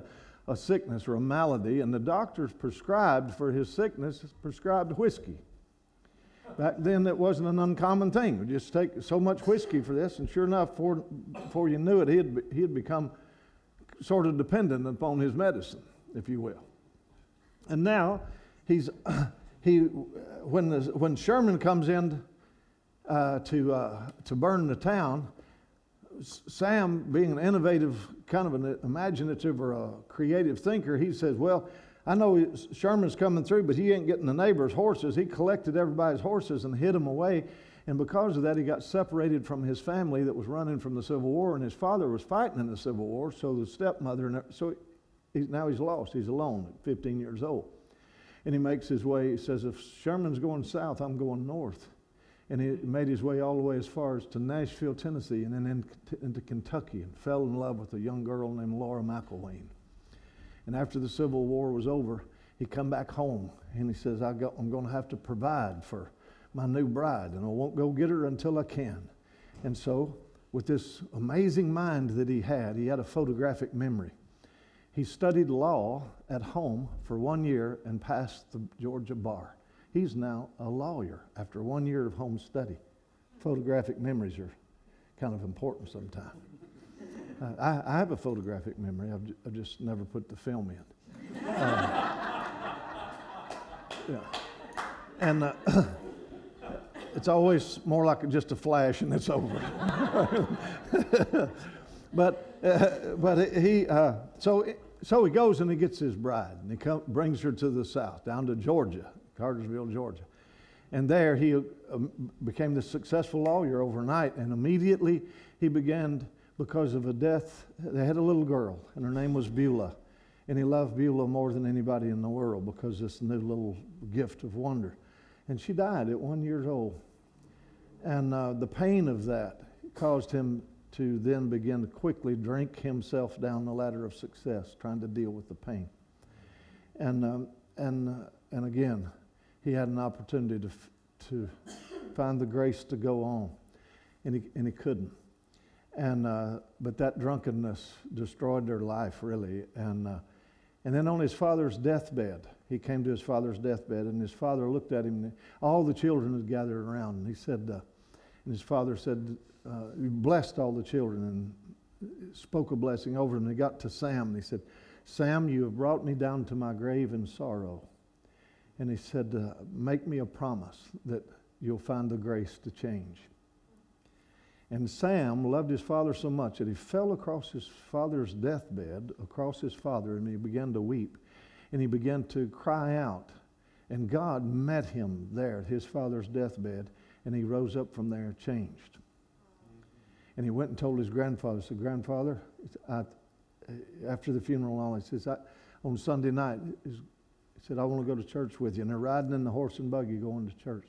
a sickness or a malady, and the doctors prescribed for his sickness, prescribed whiskey. Back then, it wasn't an uncommon thing. We'd just take so much whiskey for this, and sure enough, before you knew it, he had become sort of dependent upon his medicine, if you will. And now, when Sherman comes in to burn the town, Sam, being an innovative, kind of an imaginative or a creative thinker, he says, well, I know Sherman's coming through, but he ain't getting the neighbor's horses. He collected everybody's horses and hid them away. And because of that, he got separated from his family that was running from the Civil War, and his father was fighting in the Civil War, so the stepmother, so now he's lost. He's alone at 15 years old. And he makes his way. He says, if Sherman's going south, I'm going north. And he made his way all the way as far as to Nashville, Tennessee, and then into Kentucky, and fell in love with a young girl named Laura McElwain. And after the Civil War was over, he come back home, and he says, I'm going to have to provide for my new bride, and I won't go get her until I can. And so, with this amazing mind that he had a photographic memory. He studied law at home for 1 year and passed the Georgia bar. He's now a lawyer after 1 year of home study. Photographic memories are kind of important sometimes. I have a photographic memory. I've just never put the film in. Yeah. And it's always more like just a flash and it's over. But he goes and he gets his bride, and he brings her to the south, down to Georgia, Cartersville, Georgia. And there he became this successful lawyer overnight, and immediately he began, because of a death, they had a little girl, and her name was Beulah. And he loved Beulah more than anybody in the world because this new little gift of wonder. And she died at 1 year old. And the pain of that caused him to then begin to quickly drink himself down the ladder of success, trying to deal with the pain. And again, he had an opportunity to find the grace to go on, and he couldn't. But that drunkenness destroyed their life, really. And then on his father's deathbed, he came to his father's deathbed, and his father looked at him. And all the children had gathered around, and he said, and his father said, he blessed all the children and spoke a blessing over them. He got to Sam, and he said, Sam, you have brought me down to my grave in sorrow. And he said, make me a promise that you'll find the grace to change. And Sam loved his father so much that he fell across his father's deathbed, across his father, and he began to weep. And he began to cry out. And God met him there at his father's deathbed, and he rose up from there changed. And he went and told his grandfather. He said, Grandfather, after the funeral and all, he says, on Sunday night, he said, I want to go to church with you. And they're riding in the horse and buggy going to church.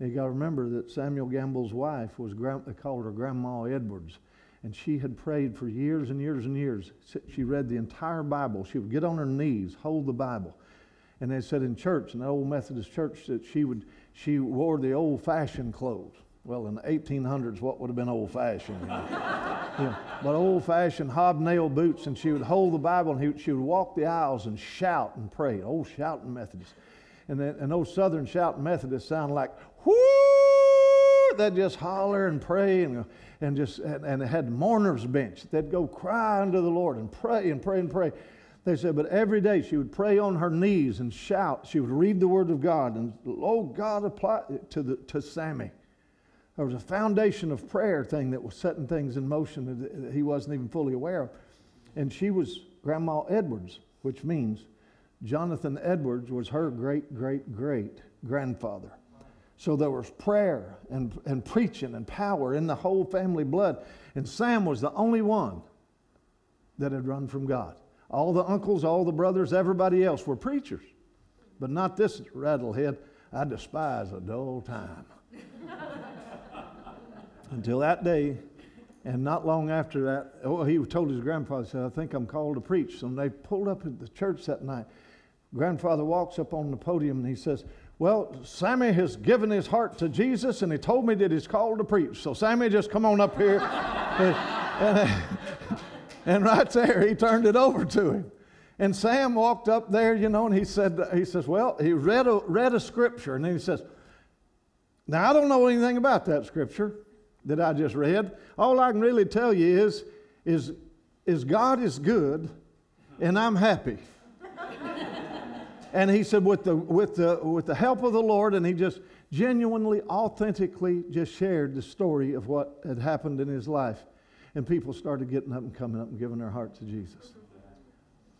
And you got to remember that Samuel Gamble's wife was, they called her Grandma Edwards. And she had prayed for years and years and years. She read the entire Bible. She would get on her knees, hold the Bible. And they said in church, in the old Methodist church, that she wore the old-fashioned clothes. Well, in the 1800s, what would have been old-fashioned? Yeah. But old-fashioned hobnail boots, and she would hold the Bible, and she would walk the aisles and shout and pray. Old shouting Methodist. And those southern shouting Methodists sound like, whoo! They'd just holler and pray, and they had mourner's bench. They'd go cry unto the Lord and pray and pray and pray. They said, but every day she would pray on her knees and shout. She would read the Word of God, and, oh, God, apply it to Sammy. There was a foundation of prayer thing that was setting things in motion that he wasn't even fully aware of. And she was Grandma Edwards, which means Jonathan Edwards was her great-great-great-grandfather. So there was prayer and preaching and power in the whole family blood. And Sam was the only one that had run from God. All the uncles, all the brothers, everybody else were preachers. But not this rattlehead. I despise a dull time. Until that day, and not long after that, he told his grandfather, he said, I think I'm called to preach. So they pulled up at the church that night. Grandfather walks up on the podium and he says, well, Sammy has given his heart to Jesus, and he told me that he's called to preach. So Sammy, just come on up here. And right there, he turned it over to him. And Sam walked up there, and he says, well, he read a scripture. And then he says, now, I don't know anything about that scripture that I just read. All I can really tell you is God is good, and I'm happy. And he said, with the help of the Lord, and he just genuinely, authentically just shared the story of what had happened in his life. And people started getting up and coming up and giving their heart to Jesus.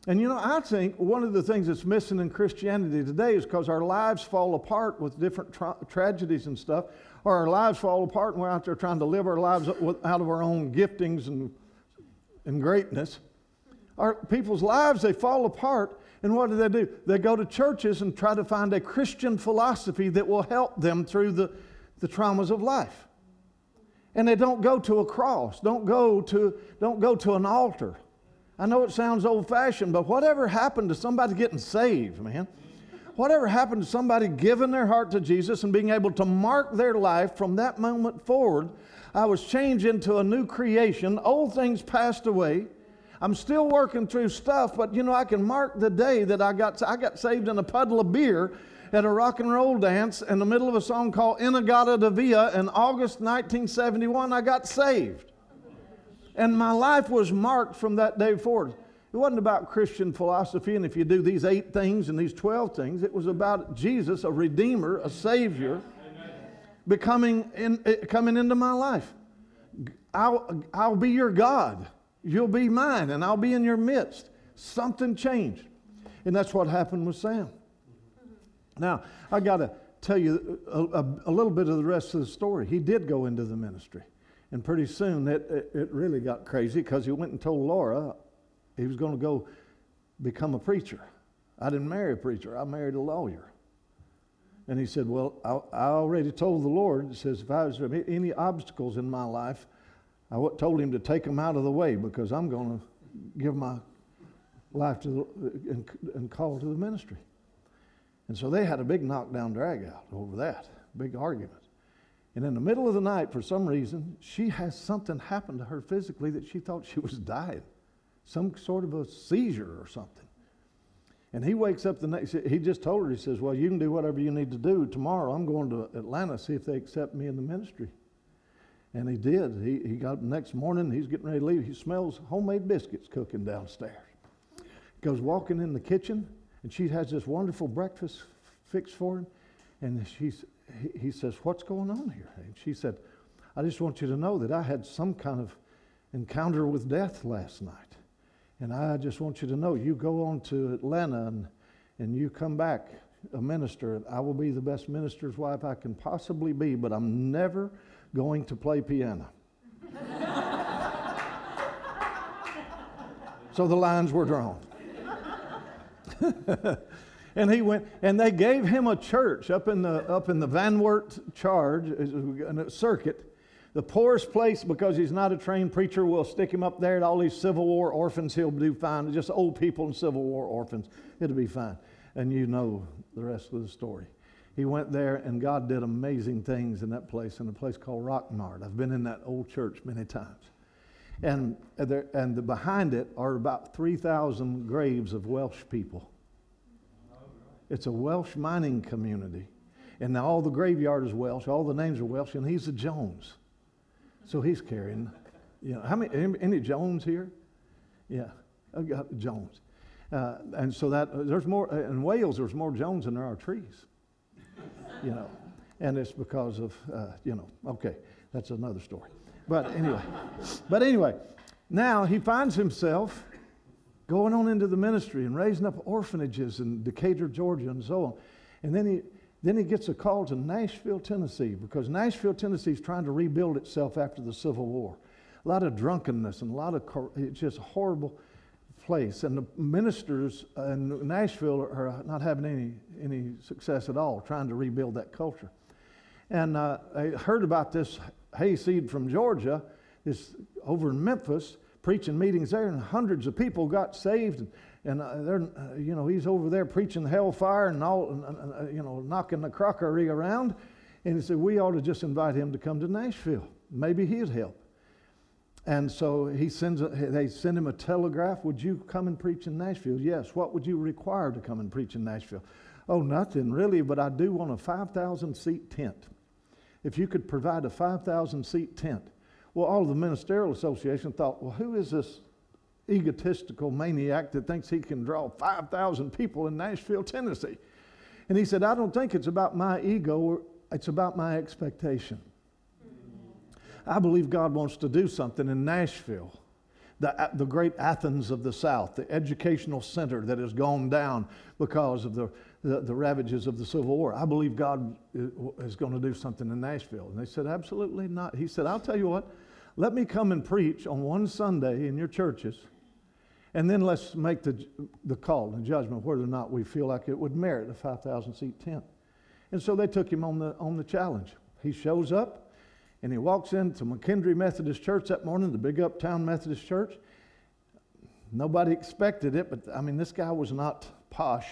And you know, I think one of the things that's missing in Christianity today is because our lives fall apart with different tragedies and stuff, or our lives fall apart and we're out there trying to live our lives out of our own giftings and greatness. Our people's lives, they fall apart, and what do? They go to churches and try to find a Christian philosophy that will help them through the traumas of life. And they don't go to a cross, don't go to an altar. I know it sounds old-fashioned, but whatever happened to somebody getting saved, man? Whatever happened to somebody giving their heart to Jesus and being able to mark their life from that moment forward? I was changed into a new creation. Old things passed away. I'm still working through stuff, but you know, I can mark the day that I got saved in a puddle of beer at a rock and roll dance in the middle of a song called Inagata de Via in August 1971. I got saved. And my life was marked from that day forward. It wasn't about Christian philosophy, and if you do these 8 things and these 12 things, it was about Jesus, a Redeemer, a Savior, coming into my life. I'll be your God. You'll be mine, and I'll be in your midst. Something changed. And that's what happened with Sam. Now, I got to tell you a little bit of the rest of the story. He did go into the ministry. And pretty soon it really got crazy, because he went and told Laura he was going to go become a preacher. I didn't marry a preacher. I married a lawyer. And he said, well, I already told the Lord, it says, if I was any obstacles in my life, I told him to take them out of the way, because I'm going to give my life to and call to the ministry. And so they had a big knockdown drag out over that, big argument. And in the middle of the night, for some reason, she has something happen to her physically that she thought she was dying. Some sort of a seizure or something. And he wakes up the next day. He just told her, he says, well, you can do whatever you need to do. Tomorrow I'm going to Atlanta, see if they accept me in the ministry. And he did. He got up the next morning. He's getting ready to leave. He smells homemade biscuits cooking downstairs. Goes walking in the kitchen, and she has this wonderful breakfast fixed for him. And he says, what's going on here? And she said, I just want you to know that I had some kind of encounter with death last night. And I just want you to know, you go on to Atlanta and you come back a minister. I will be the best minister's wife I can possibly be, but I'm never going to play piano. So the lines were drawn. And he went, and they gave him a church up in the Van Wert charge circuit, the poorest place, because he's not a trained preacher. We'll stick him up there at all these Civil War orphans. He'll do fine. Just old people and Civil War orphans. It'll be fine. And you know the rest of the story. He went there, and God did amazing things in that place, in a place called Rockmart. I've been in that old church many times. And behind it are about 3,000 graves of Welsh people. It's a Welsh mining community. And now all the graveyard is Welsh. All the names are Welsh. And he's a Jones. So he's carrying, you know, how many, any Jones here? Yeah, I've got Jones. And so that there's more, in Wales, there's more Jones than there are trees, you know. And it's because of, you know, okay, that's another story. But anyway, now he finds himself going on into the ministry and raising up orphanages in Decatur, Georgia, and so on. And then he gets a call to Nashville, Tennessee, because Nashville, Tennessee is trying to rebuild itself after the Civil War. A lot of drunkenness and a lot of, it's just a horrible place. And the ministers in Nashville are not having any success at all trying to rebuild that culture. And I heard about this hayseed from Georgia, this over in Memphis, preaching meetings there, and hundreds of people got saved, and they're, you know, he's over there preaching hellfire and all, and you know, knocking the crockery around, and he said, we ought to just invite him to come to Nashville. Maybe he'd help. And so they send him a telegraph. Would you come and preach in Nashville? Yes. What would you require to come and preach in Nashville? Oh, nothing really, but I do want a 5,000 seat tent. If you could provide a 5,000 seat tent. Well, all of the ministerial association thought, well, who is this egotistical maniac that thinks he can draw 5,000 people in Nashville, Tennessee. And he said, I don't think it's about my ego, it's about my expectation. I believe God wants to do something in Nashville, the great Athens of the South, the educational center that has gone down because of the ravages of the Civil War. I believe God is going to do something in Nashville. And they said, absolutely not. He said, I'll tell you what, let me come and preach on one Sunday in your churches, and then let's make the call and judgment whether or not we feel like it would merit a 5,000-seat tent. And so they took him on the challenge. He shows up. And he walks into McKendree Methodist Church that morning, the big uptown Methodist church. Nobody expected it, but I mean, this guy was not posh.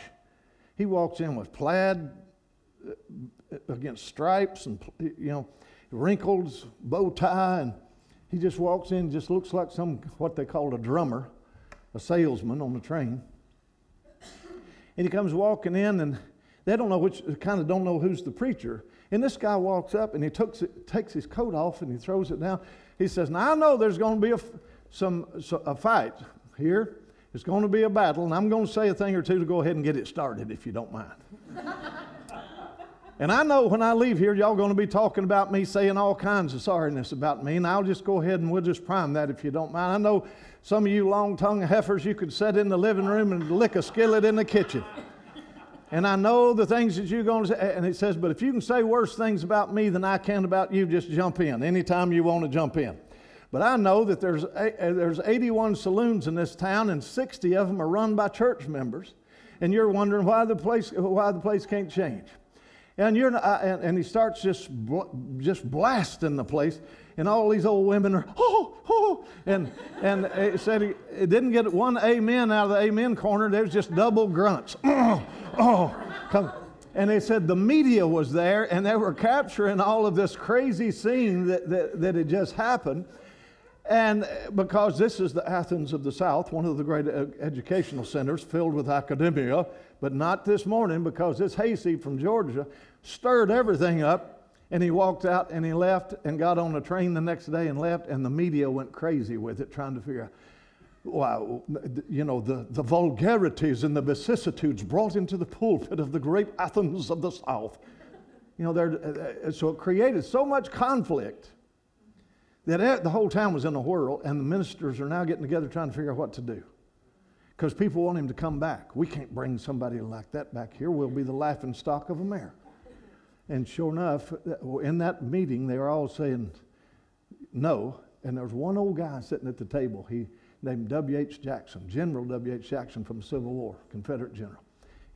He walks in with plaid against stripes and, wrinkles, bow tie. And he just walks in, just looks like what they called a drummer, a salesman on the train. And he comes walking in, and they don't know who's the preacher. And this guy walks up, and he takes his coat off, and he throws it down. He says, now I know there's going to be a fight here. It's going to be a battle, and I'm going to say a thing or two to go ahead and get it started, if you don't mind. And I know when I leave here, y'all going to be talking about me, saying all kinds of sorriness about me, and I'll just go ahead and we'll just prime that, if you don't mind. I know some of you long-tongued heifers, you could sit in the living room and lick a skillet in the kitchen. And I know the things that you're going to say. And he says, but if you can say worse things about me than I can about you, just jump in anytime you want to jump in. But I know that there's 81 saloons in this town, and 60 of them are run by church members. And you're wondering why the place can't change. And he starts just blasting the place. And all these old women are, oh, oh. And it said it didn't get one amen out of the amen corner. There's just double grunts. Oh, oh. And they said the media was there, and they were capturing all of this crazy scene that had just happened. And because this is the Athens of the South, one of the great educational centers filled with academia, but not this morning, because this hayseed from Georgia stirred everything up. And he walked out, and he left, and got on a train the next day and left, and the media went crazy with it, trying to figure out, wow, the vulgarities and the vicissitudes brought into the pulpit of the great Athens of the South. So it created so much conflict that the whole town was in a whirl, and the ministers are now getting together trying to figure out what to do, because people want him to come back. We can't bring somebody like that back here. We'll be the laughing stock of America. And sure enough, in that meeting, they were all saying no. And there was one old guy sitting at the table. He named W.H. Jackson, General W.H. Jackson from the Civil War, Confederate general.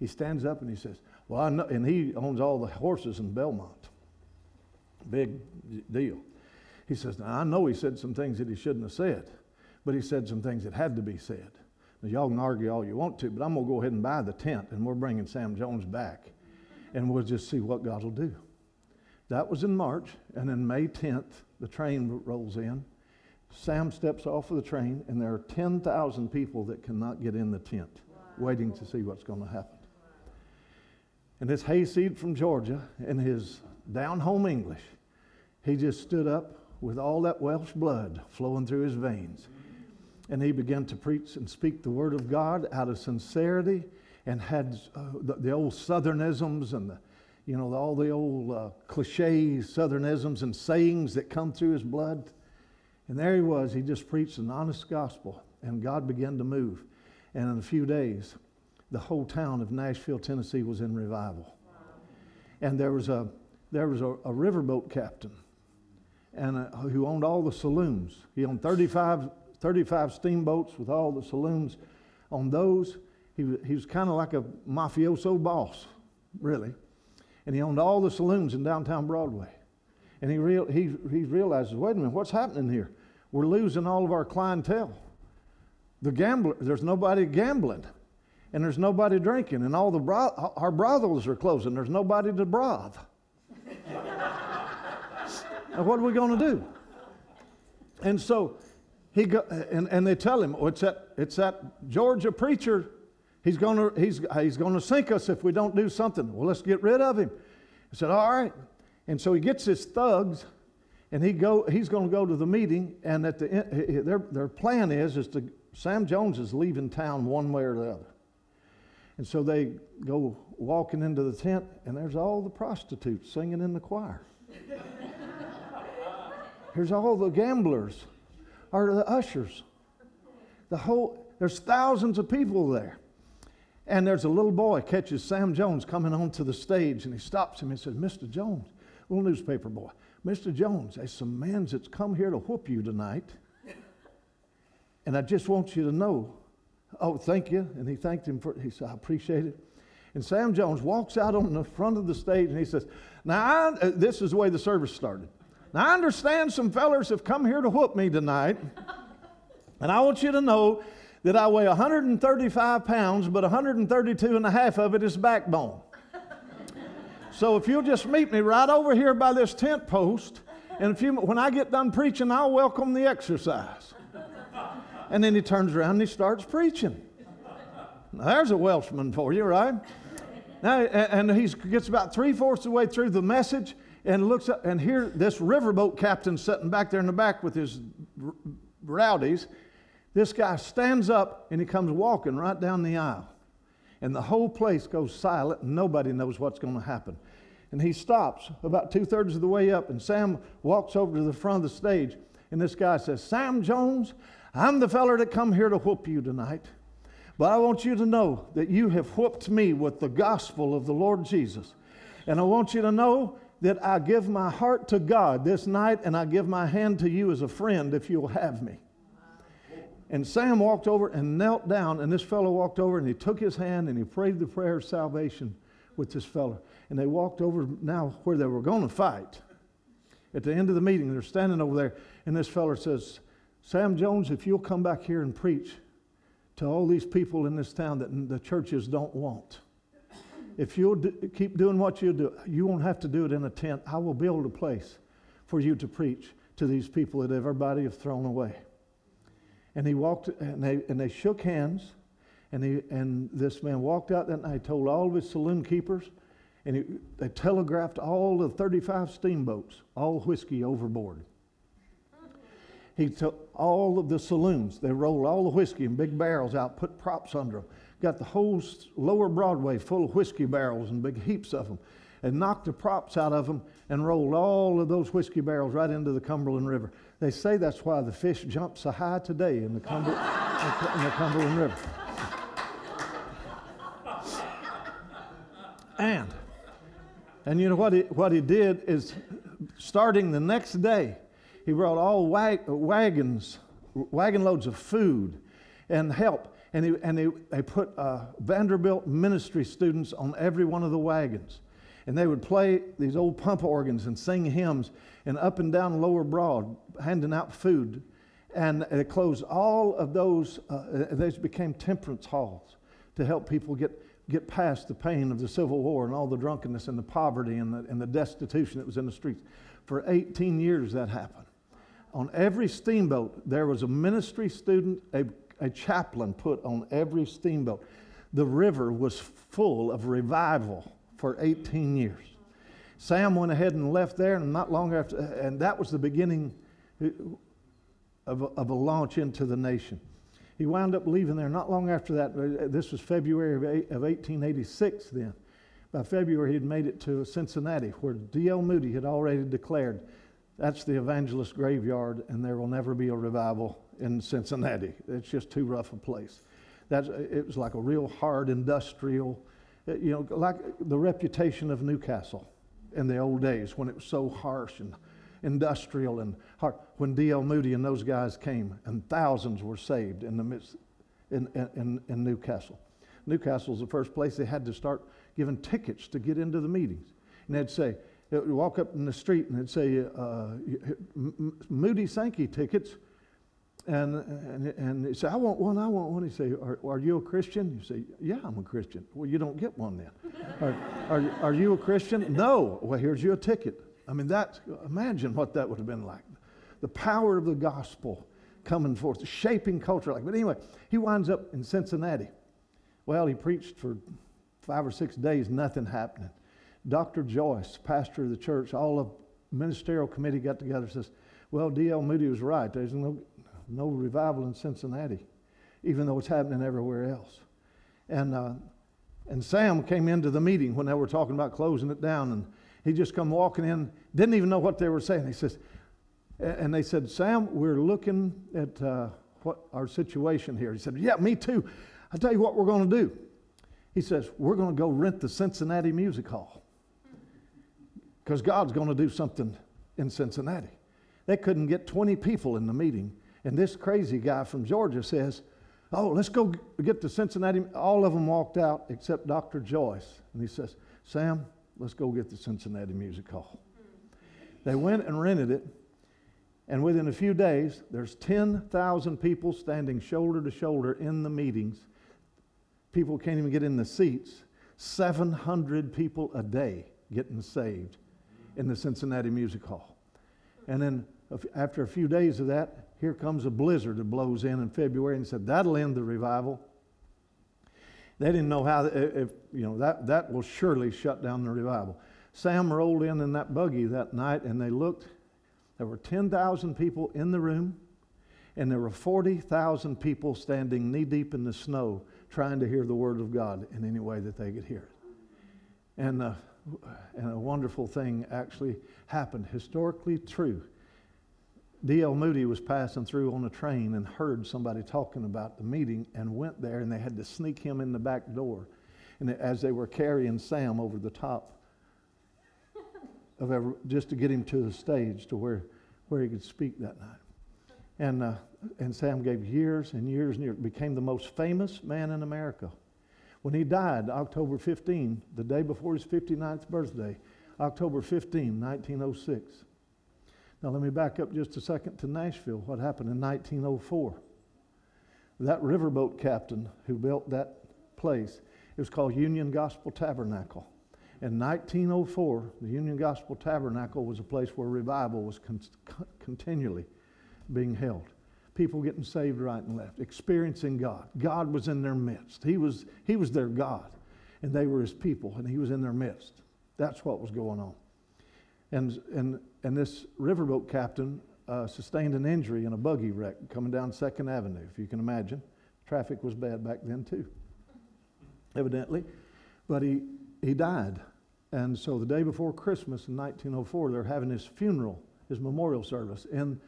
He stands up and he says, well, I know, and he owns all the horses in Belmont. Big deal. He says, now I know he said some things that he shouldn't have said, but he said some things that had to be said. Now, y'all can argue all you want to, but I'm going to go ahead and buy the tent, and we're bringing Sam Jones back. And we'll just see what God will do. That was in March, and on May 10th, the train rolls in. Sam steps off of the train, and there are 10,000 people that cannot get in the tent, waiting to see what's going to happen. And this hayseed from Georgia, in his down-home English, he just stood up with all that Welsh blood flowing through his veins. And he began to preach and speak the word of God out of sincerity, and had the old Southernisms and all the old cliche Southernisms and sayings that come through his blood. And there he was. He just preached an honest gospel, and God began to move. And in a few days, the whole town of Nashville, Tennessee was in revival. Wow. And there was a riverboat captain and who owned all the saloons. He owned 35 steamboats with all the saloons on those. He was kind of like a mafioso boss, really. And he owned all the saloons in downtown Broadway. And he realizes, wait a minute, what's happening here? We're losing all of our clientele. There's nobody gambling, and there's nobody drinking, and all the our brothels are closing. There's nobody to broth. Now, what are we going to do? And so and they tell him, oh, it's that Georgia preacher. He's gonna sink us if we don't do something. Well, let's get rid of him. I said, all right. And so he gets his thugs, and he's gonna go to the meeting. And at the end, their plan is to Sam Jones is leaving town one way or the other. And so they go walking into the tent, and there's all the prostitutes singing in the choir. Here's all the gamblers, or the ushers. There's thousands of people there. And there's a little boy catches Sam Jones coming onto the stage, and he stops him and says, Mr. Jones, little newspaper boy, Mr. Jones, there's some mans that's come here to whoop you tonight. And I just want you to know, oh, thank you. And he thanked him for it. He said, I appreciate it. And Sam Jones walks out on the front of the stage, and he says, now, this is the way the service started. Now, I understand some fellers have come here to whoop me tonight, and I want you to know that I weigh 135 pounds, but 132 and a half of it is backbone. So if you'll just meet me right over here by this tent post, and when I get done preaching, I'll welcome the exercise. And then he turns around and he starts preaching. Now, there's a Welshman for you, right? Now, and he gets about three-fourths of the way through the message and looks up, and here this riverboat captain sitting back there in the back with his rowdies. This guy stands up, and he comes walking right down the aisle. And the whole place goes silent, and nobody knows what's going to happen. And he stops about two-thirds of the way up, and Sam walks over to the front of the stage, and this guy says, Sam Jones, I'm the feller that come here to whoop you tonight, but I want you to know that you have whooped me with the gospel of the Lord Jesus. And I want you to know that I give my heart to God this night, and I give my hand to you as a friend if you'll have me. And Sam walked over and knelt down, and this fellow walked over, and he took his hand, and he prayed the prayer of salvation with this fellow. And they walked over now where they were going to fight. At the end of the meeting, they're standing over there, and this fellow says, Sam Jones, if you'll come back here and preach to all these people in this town that the churches don't want, if you'll keep doing what you do, you won't have to do it in a tent. I will build a place for you to preach to these people that everybody has thrown away. And he walked, and they shook hands, and this man walked out that night, told all of his saloon keepers, and they telegraphed all the 35 steamboats, all whiskey overboard. He took all of the saloons, they rolled all the whiskey in big barrels out, put props under them, got the whole lower Broadway full of whiskey barrels and big heaps of them, and knocked the props out of them and rolled all of those whiskey barrels right into the Cumberland River. They say that's why the fish jump so high today in the Cumberland River. And you know what he did is, starting the next day, he brought all wagon loads of food and help. And they put Vanderbilt ministry students on every one of the wagons. And they would play these old pump organs and sing hymns, and up and down Lower Broad, handing out food. And they closed all of those. Those became temperance halls to help people get past the pain of the Civil War and all the drunkenness and the poverty and the destitution that was in the streets. For 18 years that happened. On every steamboat, there was a ministry student, a chaplain put on every steamboat. The river was full of revival for 18 years. Sam went ahead and left there, and not long after, and that was the beginning of a launch into the nation. He wound up leaving there not long after that. This was February of 1886 then. By February, he'd made it to Cincinnati, where D.L. Moody had already declared, that's the evangelist graveyard, and there will never be a revival in Cincinnati. It's just too rough a place. It was like a real hard industrial, like the reputation of Newcastle in the old days when it was so harsh and industrial and hard. When D.L. Moody and those guys came, and thousands were saved in the midst in Newcastle. Newcastle's the first place they had to start giving tickets to get into the meetings. And they'd say, walk up in the street and they'd say, Moody Sankey tickets. And he'd say, I want one. He'd say, are you a Christian? You say, yeah, I'm a Christian. Well, you don't get one then. Are you a Christian? No. Well, here's your ticket. I mean, imagine what that would have been like. The power of the gospel coming forth, shaping culture. But anyway, he winds up in Cincinnati. Well, he preached for 5 or 6 days, nothing happening. Dr. Joyce, pastor of the church, all of the ministerial committee got together and says, well, D.L. Moody was right. There's no revival in Cincinnati. even though it's happening everywhere else. And Sam came into the meeting when they were talking about closing it down, and he just come walking in, didn't even know what they were saying. He says, and they said, "Sam, we're looking at what our situation here." He said, "Yeah, me too. I'll tell you what we're going to do." He says, "We're going to go rent the Cincinnati Music Hall, because God's going to do something in Cincinnati." They couldn't get 20 people in the meeting, and this crazy guy from Georgia says, "Oh, let's go get the Cincinnati." All of them walked out except Dr. Joyce, and he says, "Sam, let's go get the Cincinnati Music Hall." They went and rented it, and within a few days, there's 10,000 people standing shoulder to shoulder in the meetings. People can't even get in the seats. 700 people a day getting saved in the Cincinnati Music Hall. And then after a few days of that, here comes a blizzard that blows in February, and said, "That'll end the revival." They didn't know how, if you know, that will surely shut down the revival. Sam rolled in that buggy that night, and they looked. There were 10,000 people in the room, and there were 40,000 people standing knee-deep in the snow trying to hear the Word of God in any way that they could hear it. And a wonderful thing actually happened, historically true. D.L. Moody was passing through on a train and heard somebody talking about the meeting and went there, and they had to sneak him in the back door, and as they were carrying Sam over the top of every, just to get him to the stage to where he could speak that night. And Sam gave years and years and years, became the most famous man in America. When he died, October 15, the day before his 59th birthday, October 15, 1906. Now let me back up just a second to Nashville, what happened in 1904. That riverboat captain who built that place, it was called Union Gospel Tabernacle. In 1904, the Union Gospel Tabernacle was a place where revival was continually being held. People getting saved right and left, experiencing God. God was in their midst. He was their God, and they were his people, and he was in their midst. That's what was going on. And this riverboat captain sustained an injury in a buggy wreck coming down 2nd Avenue, if you can imagine. Traffic was bad back then too, evidently. But he died. And so the day before Christmas in 1904, they're having his funeral, his memorial service in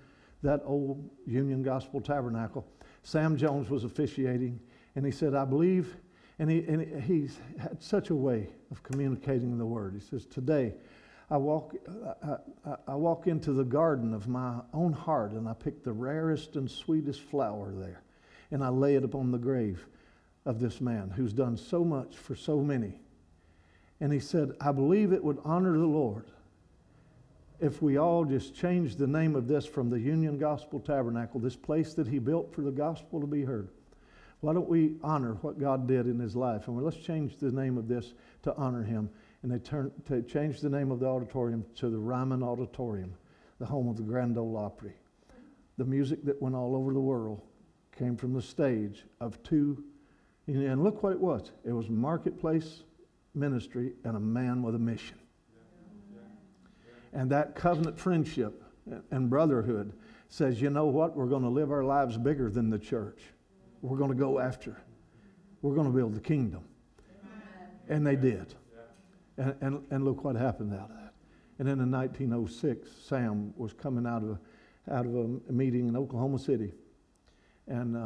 that old Union Gospel Tabernacle. Sam Jones was officiating, and he said, "I believe," and he had such a way of communicating the word. He says, "Today, I walk into the garden of my own heart, and I pick the rarest and sweetest flower there, and I lay it upon the grave of this man who's done so much for so many." And he said, "I believe it would honor the Lord if we all just change the name of this from the Union Gospel Tabernacle, this place that he built for the gospel to be heard. Why don't we honor what God did in his life? And let's change the name of this to honor him." And they changed the name of the auditorium to the Ryman Auditorium, the home of the Grand Ole Opry. The music that went all over the world came from the stage of two, and look what it was. It was marketplace ministry and a man with a mission. And that covenant friendship and brotherhood says, you know what? We're going to live our lives bigger than the church. We're going to go after. We're going to build the kingdom. And they did. And look what happened out of that. And then in 1906, Sam was coming out of a meeting in Oklahoma City, and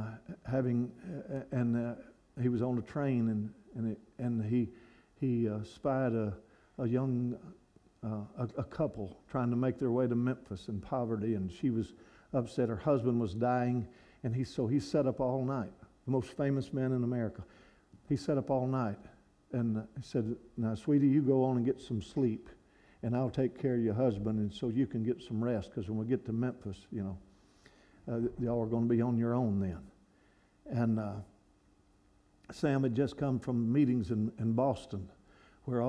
he was on a train, and he spied a young couple trying to make their way to Memphis in poverty, and she was upset. Her husband was dying, and so he sat up all night. The most famous man in America, he sat up all night. And I said, "Now, sweetie, you go on and get some sleep, and I'll take care of your husband, and so you can get some rest, because when we get to Memphis, you know, y'all are going to be on your own then." And Sam had just come from meetings in Boston, where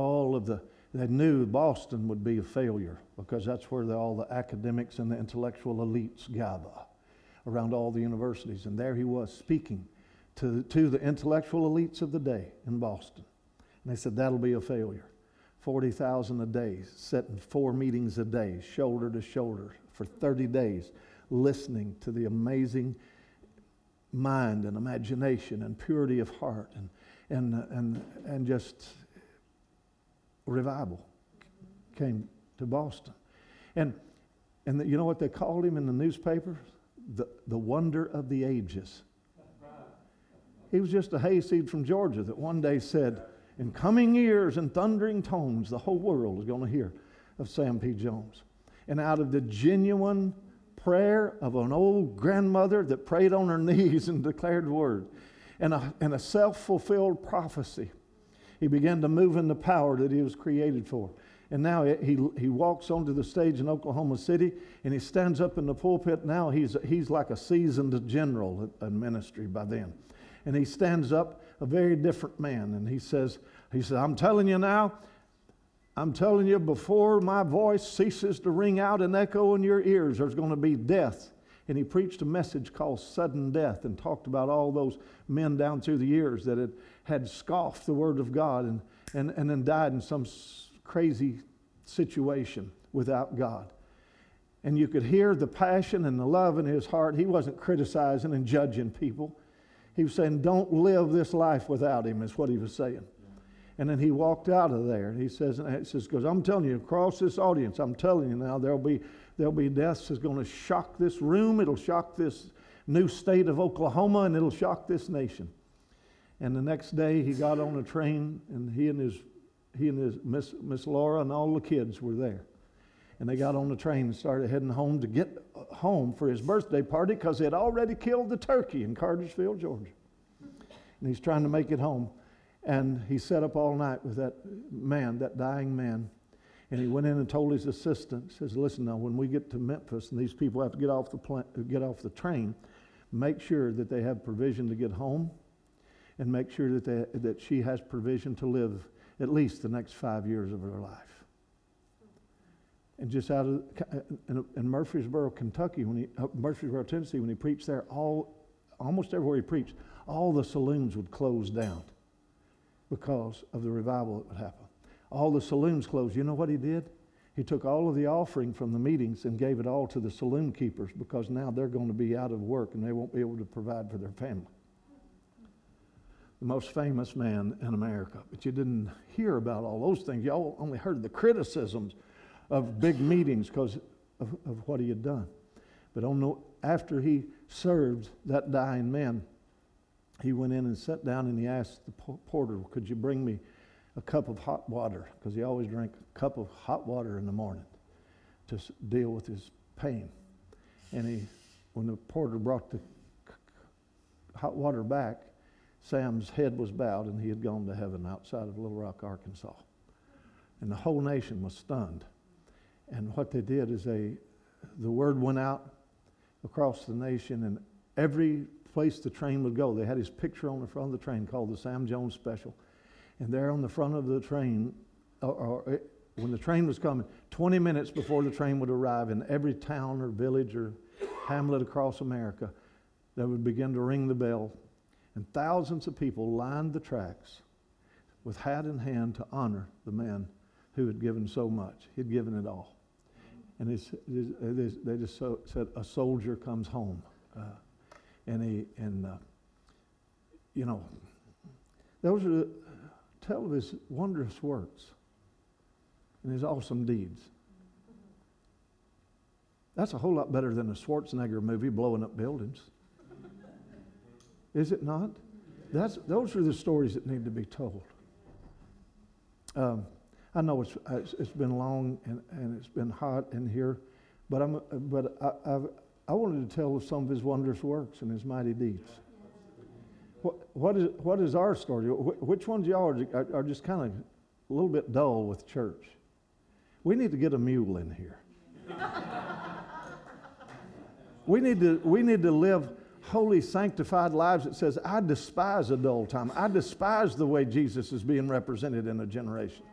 they knew Boston would be a failure, because that's where all the academics and the intellectual elites gather around all the universities. And there he was speaking to the intellectual elites of the day in Boston. And they said, that'll be a failure. 40,000 a day, sitting 4 meetings a day, shoulder to shoulder for 30 days, listening to the amazing mind and imagination and purity of heart and just revival came to Boston. And you know what they called him in the newspaper? The wonder of the ages. He was just a hayseed from Georgia that one day said, in coming years and thundering tones, the whole world is going to hear of Sam P. Jones. And out of the genuine prayer of an old grandmother that prayed on her knees and declared the word, and a self-fulfilled prophecy, he began to move in the power that he was created for. And now he walks onto the stage in Oklahoma City, and he stands up in the pulpit. Now he's like a seasoned general in ministry by then. And he stands up, a very different man, and he says, I'm telling you now, I'm telling you, before my voice ceases to ring out and echo in your ears, there's going to be death. And he preached a message called Sudden Death and talked about all those men down through the years that had scoffed the word of God and then died in some crazy situation without God. And you could hear the passion and the love in his heart. He wasn't criticizing and judging people. He was saying, don't live this life without him, is what he was saying. And then he walked out of there. And he says, because I'm telling you, across this audience, I'm telling you now, there'll be deaths that's going to shock this room. It'll shock this new state of Oklahoma, and it'll shock this nation. And the next day, he got on a train, and he and his Miss Laura and all the kids were there. And they got on the train and started heading home to get home for his birthday party, because they had already killed the turkey in Cartersville, Georgia. And he's trying to make it home. And he sat up all night with that man, that dying man. And he went in and told his assistant, says, listen now, when we get to Memphis and these people have to get off the train, make sure that they have provision to get home, and make sure that she has provision to live at least the next 5 years of her life. And just out of in Murfreesboro, Kentucky, Murfreesboro, Tennessee, when he preached there, almost everywhere he preached, all the saloons would close down because of the revival that would happen. All the saloons closed. You know what he did? He took all of the offering from the meetings and gave it all to the saloon keepers, because now they're going to be out of work and they won't be able to provide for their family. The most famous man in America. But you didn't hear about all those things. Y'all only heard the criticisms of big meetings because of what he had done. But after he served that dying man, he went in and sat down, and he asked the porter, could you bring me a cup of hot water? Because he always drank a cup of hot water in the morning to deal with his pain. And when the porter brought the hot water back, Sam's head was bowed, and he had gone to heaven outside of Little Rock, Arkansas. And the whole nation was stunned. And what they did is the word went out across the nation, and every place the train would go, they had his picture on the front of the train called the Sam Jones Special. And there on the front of the train, when the train was coming, 20 minutes before the train would arrive, in every town or village or hamlet across America, they would begin to ring the bell. And thousands of people lined the tracks with hat in hand to honor the man who had given so much. He'd given it all. And they just said, a soldier comes home. You know, those are tell of his wondrous works and his awesome deeds. That's a whole lot better than a Schwarzenegger movie blowing up buildings. Is it not? Those are the stories that need to be told. I know it's been long and it's been hot in here, but I wanted to tell of some of his wondrous works and his mighty deeds. What is our story? Which ones y'all are just kind of a little bit dull with church? We need to get a mule in here. We need to live holy, sanctified lives that says, I despise a dull time. I despise the way Jesus is being represented in a generation.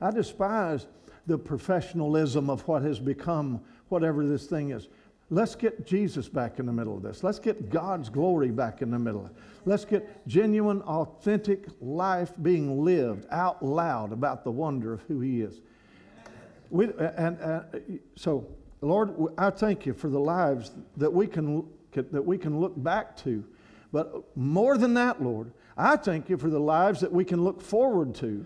I despise the professionalism of what has become whatever this thing is. Let's get Jesus back in the middle of this. Let's get God's glory back in the middle of it. Let's get genuine, authentic life being lived out loud about the wonder of who he is. So, Lord, I thank you for the lives that we can look back to But more than that, Lord, I thank you for the lives that we can look forward to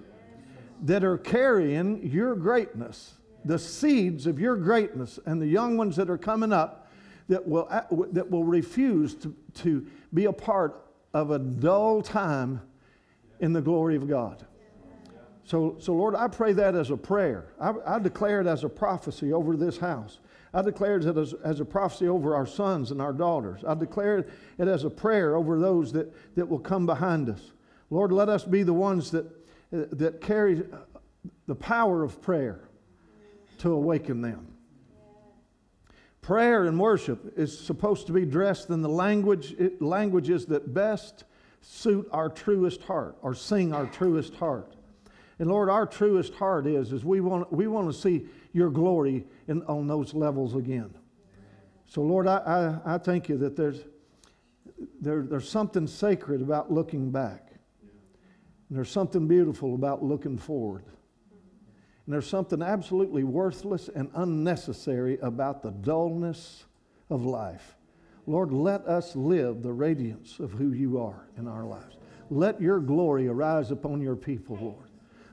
that are carrying your greatness, the seeds of your greatness, and the young ones that are coming up that will refuse to be a part of a dull time in the glory of God. So Lord, I pray that as a prayer. I declare it as a prophecy over this house. I declare it as a prophecy over our sons and our daughters. I declare it as a prayer over those that will come behind us. Lord, let us be the ones that carry the power of prayer to awaken them. Prayer and worship is supposed to be dressed in the languages that best suit our truest heart or sing our truest heart. And Lord, our truest heart is we want to see your glory on those levels again. So Lord, I thank you that there's something sacred about looking back. And there's something beautiful about looking forward. And there's something absolutely worthless and unnecessary about the dullness of life. Lord, let us live the radiance of who you are in our lives. Let your glory arise upon your people, Lord.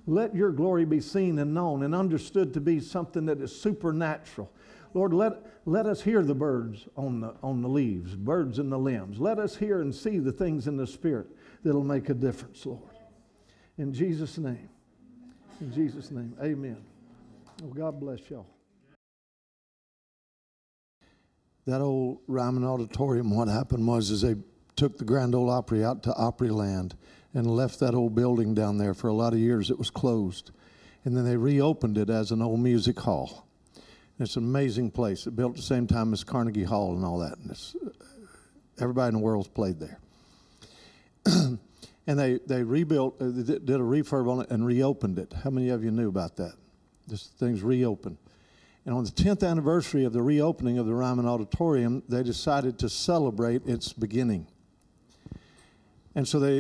Let your glory be seen and known and understood to be something that is supernatural. Lord, let us hear the birds on the leaves, birds in the limbs. Let us hear and see the things in the Spirit that'll make a difference, Lord. In Jesus' name. In Jesus' name. Amen. Oh, God bless y'all. That old Ryman Auditorium, what happened was is they took the Grand Ole Opry out to Opryland and left that old building down there. For a lot of years it was closed. And then they reopened it as an old music hall. And it's an amazing place. It built at the same time as Carnegie Hall and all that. And everybody in the world's played there. And they rebuilt, they did a refurb on it and reopened it. How many of you knew about that? This thing's reopened. And on the 10th anniversary of the reopening of the Ryman Auditorium, they decided to celebrate its beginning. And so they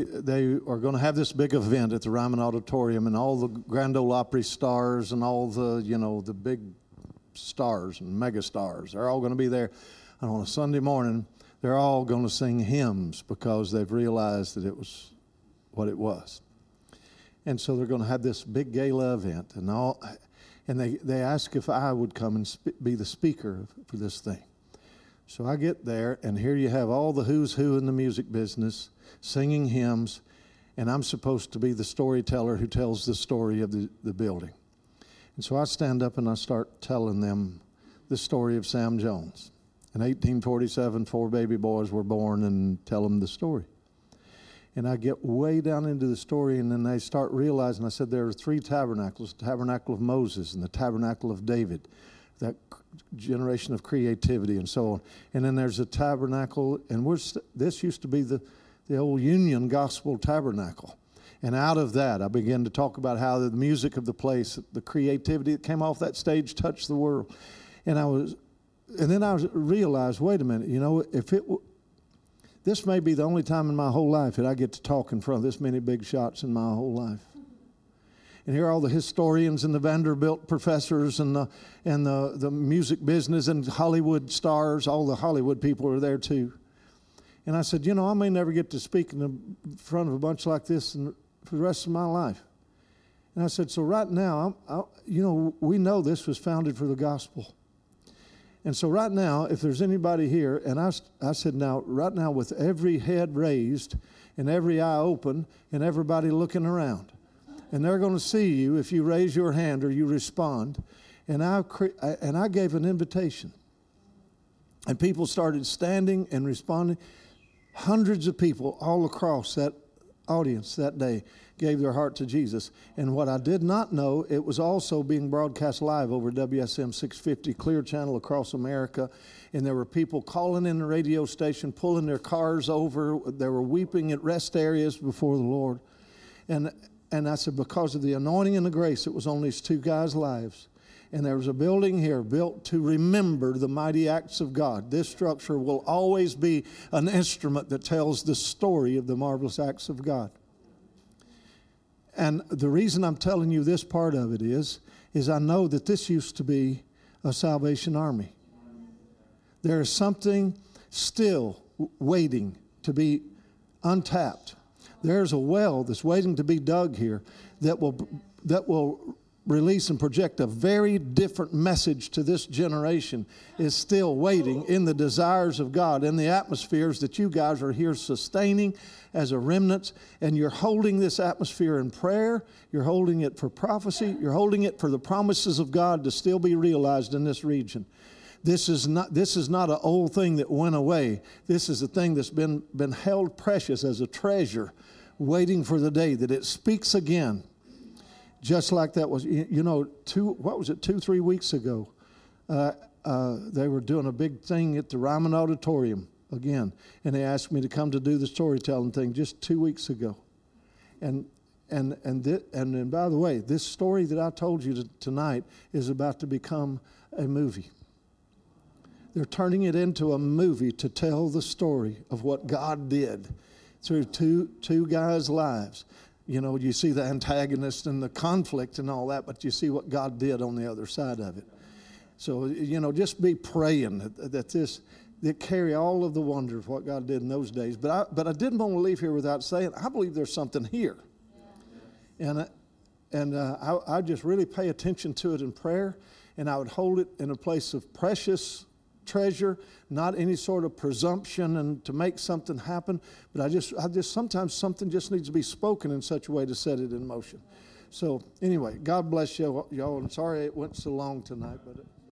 are going to have this big event at the Ryman Auditorium, and all the Grand Ole Opry stars and all the, you know, the big stars and mega stars, they're all going to be there. And on a Sunday morning, they're all going to sing hymns because they've realized that it was what it was. And so they're going to have this big gala event, and they ask if I would come and be the speaker for this thing. So I get there, and here you have all the who's who in the music business singing hymns, and I'm supposed to be the storyteller who tells the story of the building. And so I stand up and I start telling them the story of Sam Jones. In 1847, 4 baby boys were born, and tell them the story. And I get way down into the story, and then they start realizing, I said, there are 3 tabernacles, the tabernacle of Moses and the tabernacle of David, that generation of creativity and so on. And then there's a tabernacle, and this used to be the old Union Gospel Tabernacle. And out of that, I began to talk about how the music of the place, the creativity that came off that stage touched the world. And then I realized, wait a minute, you know, this may be the only time in my whole life that I get to talk in front of this many big shots in my whole life. And here are all the historians and the Vanderbilt professors and the music business and Hollywood stars. All the Hollywood people are there too. And I said, you know, I may never get to speak in front of a bunch like this for the rest of my life. And I said, so right now, we know this was founded for the gospel. And so right now, if there's anybody here, and I said, now, right now, with every head raised and every eye open and everybody looking around, and they're going to see you if you raise your hand or you respond. And I gave an invitation. And people started standing and responding. Hundreds of people all across that audience that day gave their heart to Jesus. And what I did not know, it was also being broadcast live over WSM 650 Clear Channel across America. And there were people calling in the radio station, pulling their cars over. They were weeping at rest areas before the Lord. And I said, because of the anointing and the grace that was on these 2 guys' lives. And there was a building here built to remember the mighty acts of God. This structure will always be an instrument that tells the story of the marvelous acts of God. And the reason I'm telling you this part of it is I know that this used to be a Salvation Army. There is something still waiting to be untapped. There's a well that's waiting to be dug here that will release and project a very different message to this generation. Is still waiting in the desires of God, in the atmospheres that you guys are here sustaining as a remnant, and you're holding this atmosphere in prayer, you're holding it for prophecy, you're holding it for the promises of God to still be realized in this region. This is not an old thing that went away. This is a thing that's been held precious as a treasure, waiting for the day that it speaks again. Just like that was, you know, 3 weeks ago, they were doing a big thing at the Ryman Auditorium again, and they asked me to come to do the storytelling thing just 2 weeks ago. And by the way, this story that I told you tonight is about to become a movie. They're turning it into a movie to tell the story of what God did through two guys' lives. You know, you see the antagonist and the conflict and all that, but you see what God did on the other side of it. So, you know, just be praying that carry all of the wonder of what God did in those days. But I didn't want to leave here without saying, I believe there's something here. Yeah. And I just really pay attention to it in prayer, and I would hold it in a place of precious treasure, not any sort of presumption and to make something happen, but I just sometimes something just needs to be spoken in such a way to set it in motion. So anyway, God bless y'all. I'm sorry it went so long tonight, but